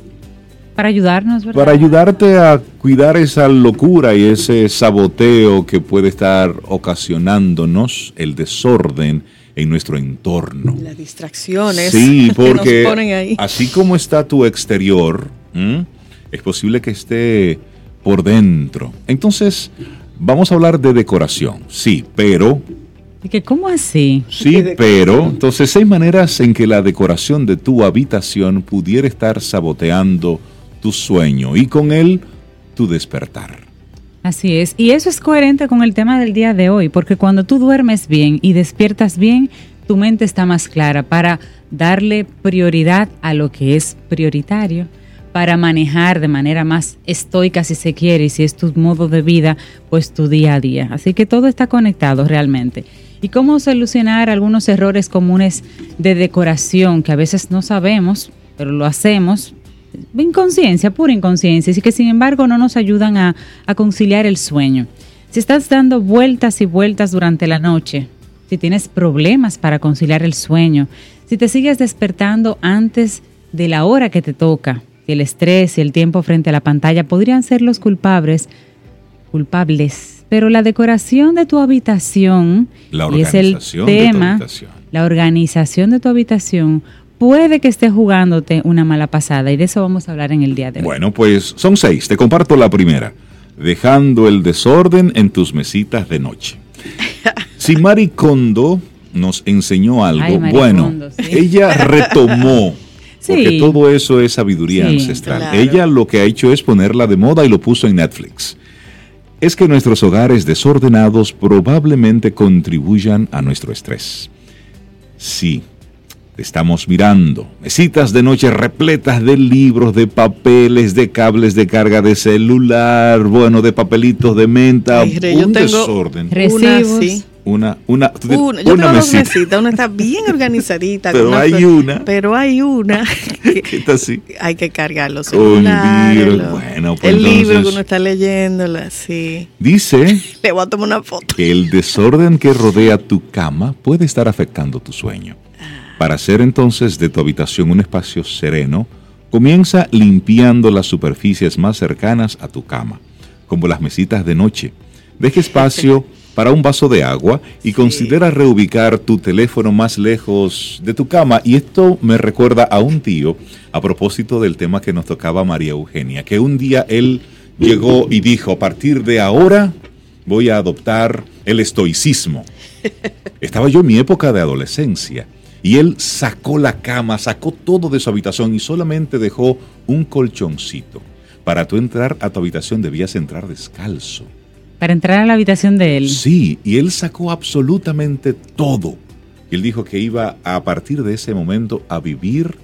para ayudarnos, ¿verdad? Para ayudarte a cuidar esa locura y ese saboteo que puede estar ocasionándonos el desorden en nuestro entorno. Las distracciones que nos ponen ahí. Así como está tu exterior, es posible que esté por dentro. Entonces, vamos a hablar de decoración, sí, pero... ¿Cómo así? Sí, pero entonces 6 maneras en que la decoración de tu habitación pudiera estar saboteando tu sueño y con él tu despertar. Así es, y eso es coherente con el tema del día de hoy, porque cuando tú duermes bien y despiertas bien, tu mente está más clara para darle prioridad a lo que es prioritario, para manejar de manera más estoica, si se quiere, y si es tu modo de vida, pues tu día a día. Así que todo está conectado realmente. ¿Y cómo solucionar algunos errores comunes de decoración que a veces no sabemos, pero lo hacemos? Inconsciencia, pura inconsciencia, y que sin embargo no nos ayudan a conciliar el sueño. Si estás dando vueltas y vueltas durante la noche, si tienes problemas para conciliar el sueño, Si te sigues despertando antes de la hora que te toca, el estrés y el tiempo frente a la pantalla podrían ser los culpables, pero la decoración de tu habitación, y es el tema, la organización de tu habitación, puede que estés jugándote una mala pasada, y de eso vamos a hablar en el día de hoy. Bueno, pues son 6, te comparto la primera: dejando el desorden en tus mesitas de noche. Si Mari Kondo nos enseñó algo, Kondo, sí. Ella retomó, porque sí, todo eso es sabiduría, sí, ancestral. Claro. Ella lo que ha hecho es ponerla de moda y lo puso en Netflix. Es que nuestros hogares desordenados probablemente contribuyan a nuestro estrés. Sí, estamos mirando mesitas de noche repletas de libros, de papeles, de cables de carga de celular, bueno, de papelitos de menta. Ay, yo tengo desorden. Recibos. Yo tengo dos mesitas, una está bien organizadita. Pero hay una que está así. Hay que cargar los celulares, el libro que uno está leyéndolo, sí. Dice, le voy a tomar una foto, que el desorden que rodea tu cama puede estar afectando tu sueño. Para hacer entonces de tu habitación un espacio sereno, comienza limpiando las superficies más cercanas a tu cama, como las mesitas de noche. Deja espacio para un vaso de agua y considera reubicar tu teléfono más lejos de tu cama. Y esto me recuerda a un tío, a propósito del tema que nos tocaba María Eugenia, que un día él llegó y dijo: a partir de ahora voy a adoptar el estoicismo. Estaba yo en mi época de adolescencia, y él sacó la cama, sacó todo de su habitación y solamente dejó un colchoncito. Para tú entrar a tu habitación debías entrar descalzo. Para entrar a la habitación de él. Sí, y él sacó absolutamente todo. Él dijo que iba a partir de ese momento a vivir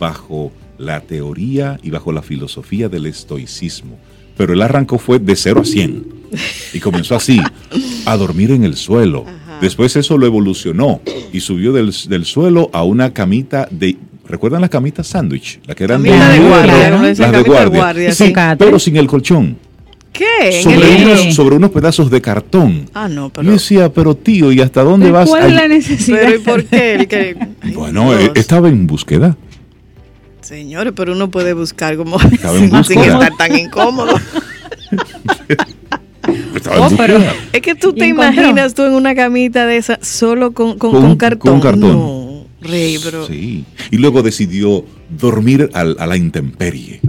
bajo la teoría y bajo la filosofía del estoicismo. Pero él arrancó fue de 0 a 100 y comenzó así, a dormir en el suelo. Ajá. Después eso lo evolucionó y subió del suelo a una camita de... ¿Recuerdan las camitas sándwich? Las que eran de guardia. Sí, pero sin el colchón. ¿Qué? Sobre unos pedazos de cartón. Ah, no, pero... Yo decía, pero tío, ¿y hasta dónde vas? ¿Cuál es la necesidad? Pero ¿y por qué? Estaba en búsqueda. Señores, pero uno puede buscar como... sin estar tan incómodo. Pero es que tú te imaginas tú en una camita de esa solo con cartón. Con cartón. No, rey, bro. Sí. Y luego decidió dormir a la intemperie.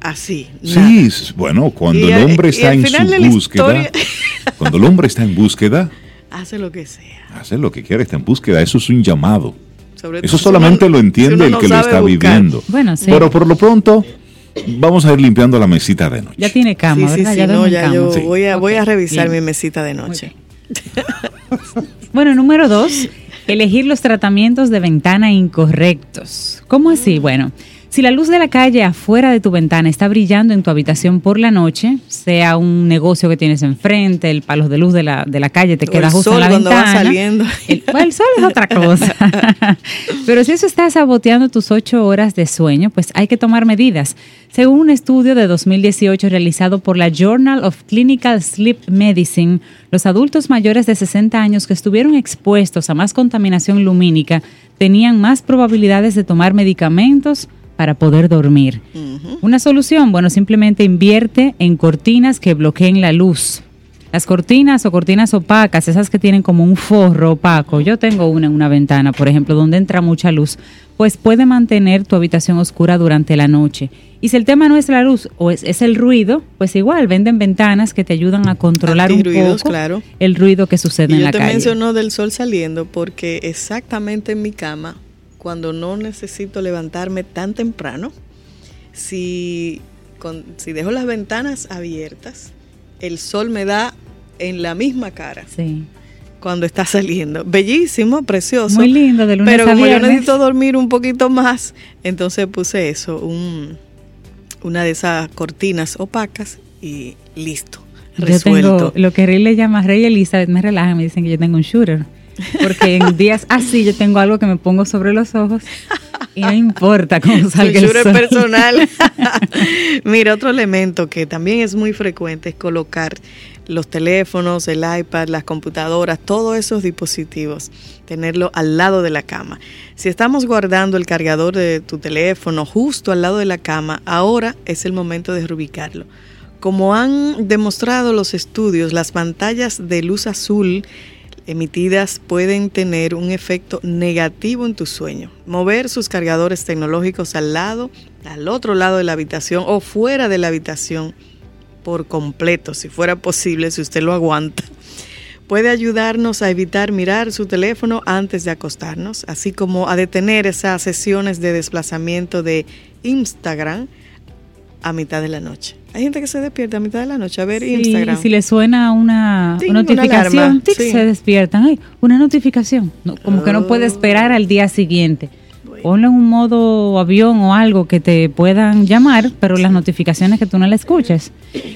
Así. Nada. Sí, bueno, cuando el hombre está en búsqueda, hace lo que sea. Hace lo que quiere, está en búsqueda. Eso es un llamado. Eso solamente lo entiende el que lo está viviendo. Bueno, sí. Pero por lo pronto, vamos a ir limpiando la mesita de noche. Ya tiene cama, ¿verdad? Sí. Voy a revisar mi mesita de noche. Okay. Bueno, número 2, elegir los tratamientos de ventana incorrectos. ¿Cómo así? Bueno, si la luz de la calle afuera de tu ventana está brillando en tu habitación por la noche, sea un negocio que tienes enfrente, el palo de luz de la calle te queda justo en la ventana. El sol cuando va saliendo. El sol es otra cosa. Pero si eso está saboteando tus 8 horas de sueño, pues hay que tomar medidas. Según un estudio de 2018 realizado por la Journal of Clinical Sleep Medicine, los adultos mayores de 60 años que estuvieron expuestos a más contaminación lumínica tenían más probabilidades de tomar medicamentos para poder dormir. Uh-huh. Una solución, bueno, simplemente invierte en cortinas que bloqueen la luz. Las cortinas opacas, esas que tienen como un forro opaco, yo tengo una en una ventana, por ejemplo, donde entra mucha luz, pues puede mantener tu habitación oscura durante la noche. Y si el tema no es la luz o es el ruido, pues igual venden ventanas que te ayudan a controlar un poco el ruido que sucede en la calle. Yo te menciono del sol saliendo porque exactamente en mi cama, cuando no necesito levantarme tan temprano, si dejo las ventanas abiertas, el sol me da en la misma cara. Sí. Cuando está saliendo. Bellísimo, precioso. Muy lindo, de lunes a viernes. Pero como yo necesito dormir un poquito más, entonces puse eso, una de esas cortinas opacas y listo, resuelto. Yo tengo lo que Rey le llama, Rey Elizabeth, me relaja, me dicen que yo tengo un shooter. Porque en días así yo tengo algo que me pongo sobre los ojos y no importa cómo salga el sol. Personal. Mira, otro elemento que también es muy frecuente es colocar los teléfonos, el iPad, las computadoras, todos esos dispositivos, tenerlo al lado de la cama. Si estamos guardando el cargador de tu teléfono justo al lado de la cama, ahora es el momento de reubicarlo. Como han demostrado los estudios, las pantallas de luz azul emitidas pueden tener un efecto negativo en tu sueño. Mover sus cargadores tecnológicos al otro lado de la habitación o fuera de la habitación por completo, si fuera posible, si usted lo aguanta, puede ayudarnos a evitar mirar su teléfono antes de acostarnos, así como a detener esas sesiones de desplazamiento de Instagram a mitad de la noche. Hay gente que se despierta a mitad de la noche a ver Instagram. Si le suena una notificación, una tic, sí. Se despiertan. Ay, una notificación. No, como que no puede esperar al día siguiente. Bueno. Ponle un modo avión o algo que te puedan llamar, pero sí. Las notificaciones que tú no las escuches.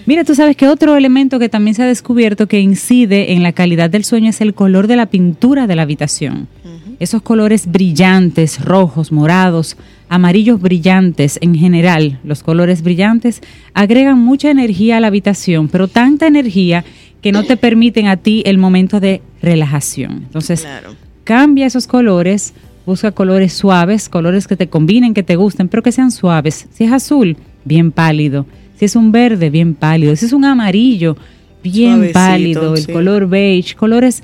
Mira, tú sabes que otro elemento que también se ha descubierto que incide en la calidad del sueño es el color de la pintura de la habitación. Uh-huh. Esos colores brillantes, rojos, morados, amarillos brillantes en general, los colores brillantes agregan mucha energía a la habitación, pero tanta energía que no te permiten a ti el momento de relajación. Entonces, claro. Cambia esos colores, busca colores suaves, colores que te combinen, que te gusten, pero que sean suaves. Si es azul, bien pálido. Si es un verde, bien pálido. Si es un amarillo, bien suavecito, pálido. El sí. Color beige, colores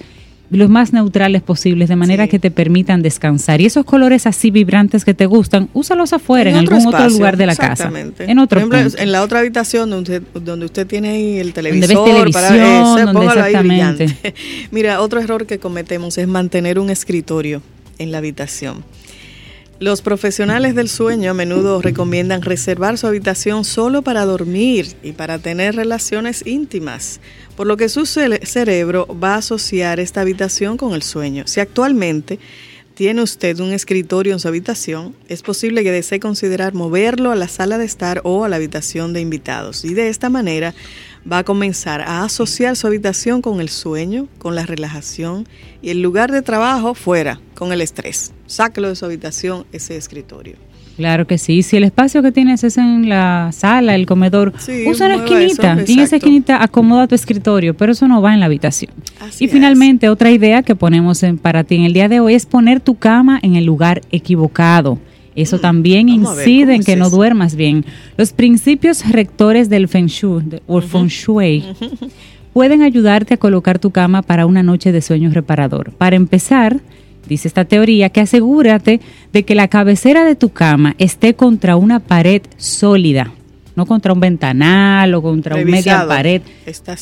los más neutrales posibles, de manera sí. Que te permitan descansar. Y esos colores así vibrantes que te gustan, úsalos afuera, en algún espacio, otro lugar de la casa. En otro lugar. En la otra habitación donde usted tiene ahí el televisor. Donde ves televisión, póngalo ahí brillante. Mira, otro error que cometemos es mantener un escritorio en la habitación. Los profesionales del sueño a menudo recomiendan reservar su habitación solo para dormir y para tener relaciones íntimas, por lo que su cerebro va a asociar esta habitación con el sueño. Si actualmente tiene usted un escritorio en su habitación, es posible que desee considerar moverlo a la sala de estar o a la habitación de invitados, y de esta manera va a comenzar a asociar su habitación con el sueño, con la relajación, y el lugar de trabajo fuera, con el estrés. Sáquelo de su habitación, ese escritorio. Claro que sí. Si el espacio que tienes es en la sala, el comedor, sí, usa la esquinita. Eso, y en esa esquinita acomoda tu escritorio, pero eso no va en la habitación. Así y finalmente, es. Otra idea que ponemos para ti en el día de hoy es poner tu cama en el lugar equivocado. Eso también incide en que no duermas bien. Los principios rectores del Feng Shui, o Feng Shui, pueden ayudarte a colocar tu cama para una noche de sueño reparador. Para empezar, dice esta teoría que asegúrate de que la cabecera de tu cama esté contra una pared sólida, no contra un ventanal o contra una media pared,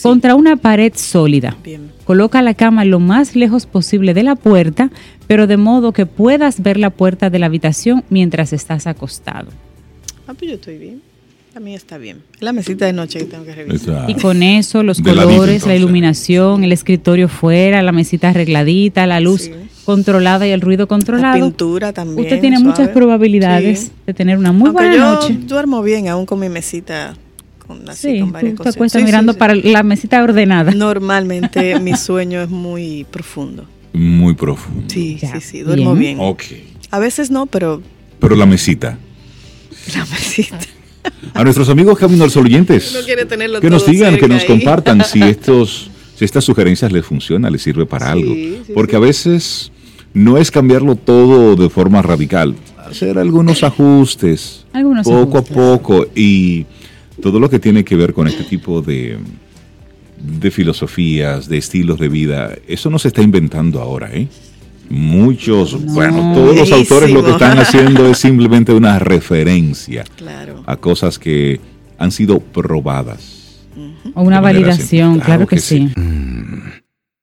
contra una pared sólida. Bien. Coloca la cama lo más lejos posible de la puerta, pero de modo que puedas ver la puerta de la habitación mientras estás acostado. Ah, pues yo estoy bien. A mí está bien. La mesita de noche que tengo que revisar. Y con eso, los colores, la iluminación, el escritorio fuera, la mesita arregladita, la luz sí. Controlada y el ruido controlado. La pintura también. Usted tiene suave. Muchas probabilidades sí. De tener una muy buena noche. Yo duermo bien aún con mi mesita. Así, sí, con varias tú te acuestas mirando para la mesita ordenada. Normalmente mi sueño es muy profundo. Muy profundo. Sí, ya. Sí, duermo bien. Okay. A veces no, pero... Pero la mesita. La mesita. A nuestros amigos Camino al Sol oyentes, no que nos digan, que nos compartan si estas sugerencias les funciona, les sirve para algo. Sí, porque a veces no es cambiarlo todo de forma radical, hacer algunos ajustes poco a poco y todo lo que tiene que ver con este tipo de filosofías, de estilos de vida, eso no se está inventando ahora, ¿eh? Todos los autores lo que están haciendo es simplemente una referencia a cosas que han sido probadas. O una validación, claro que sí.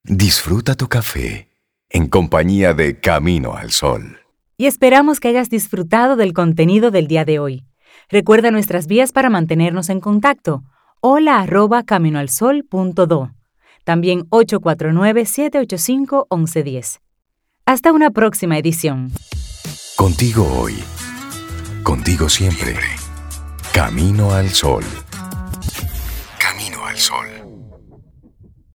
Disfruta tu café en compañía de Camino al Sol. Y esperamos que hayas disfrutado del contenido del día de hoy. Recuerda nuestras vías para mantenernos en contacto. hola@caminoalsol.do. También 849-785-1110. Hasta una próxima edición. Contigo hoy. Contigo siempre. Camino al Sol. Camino al Sol.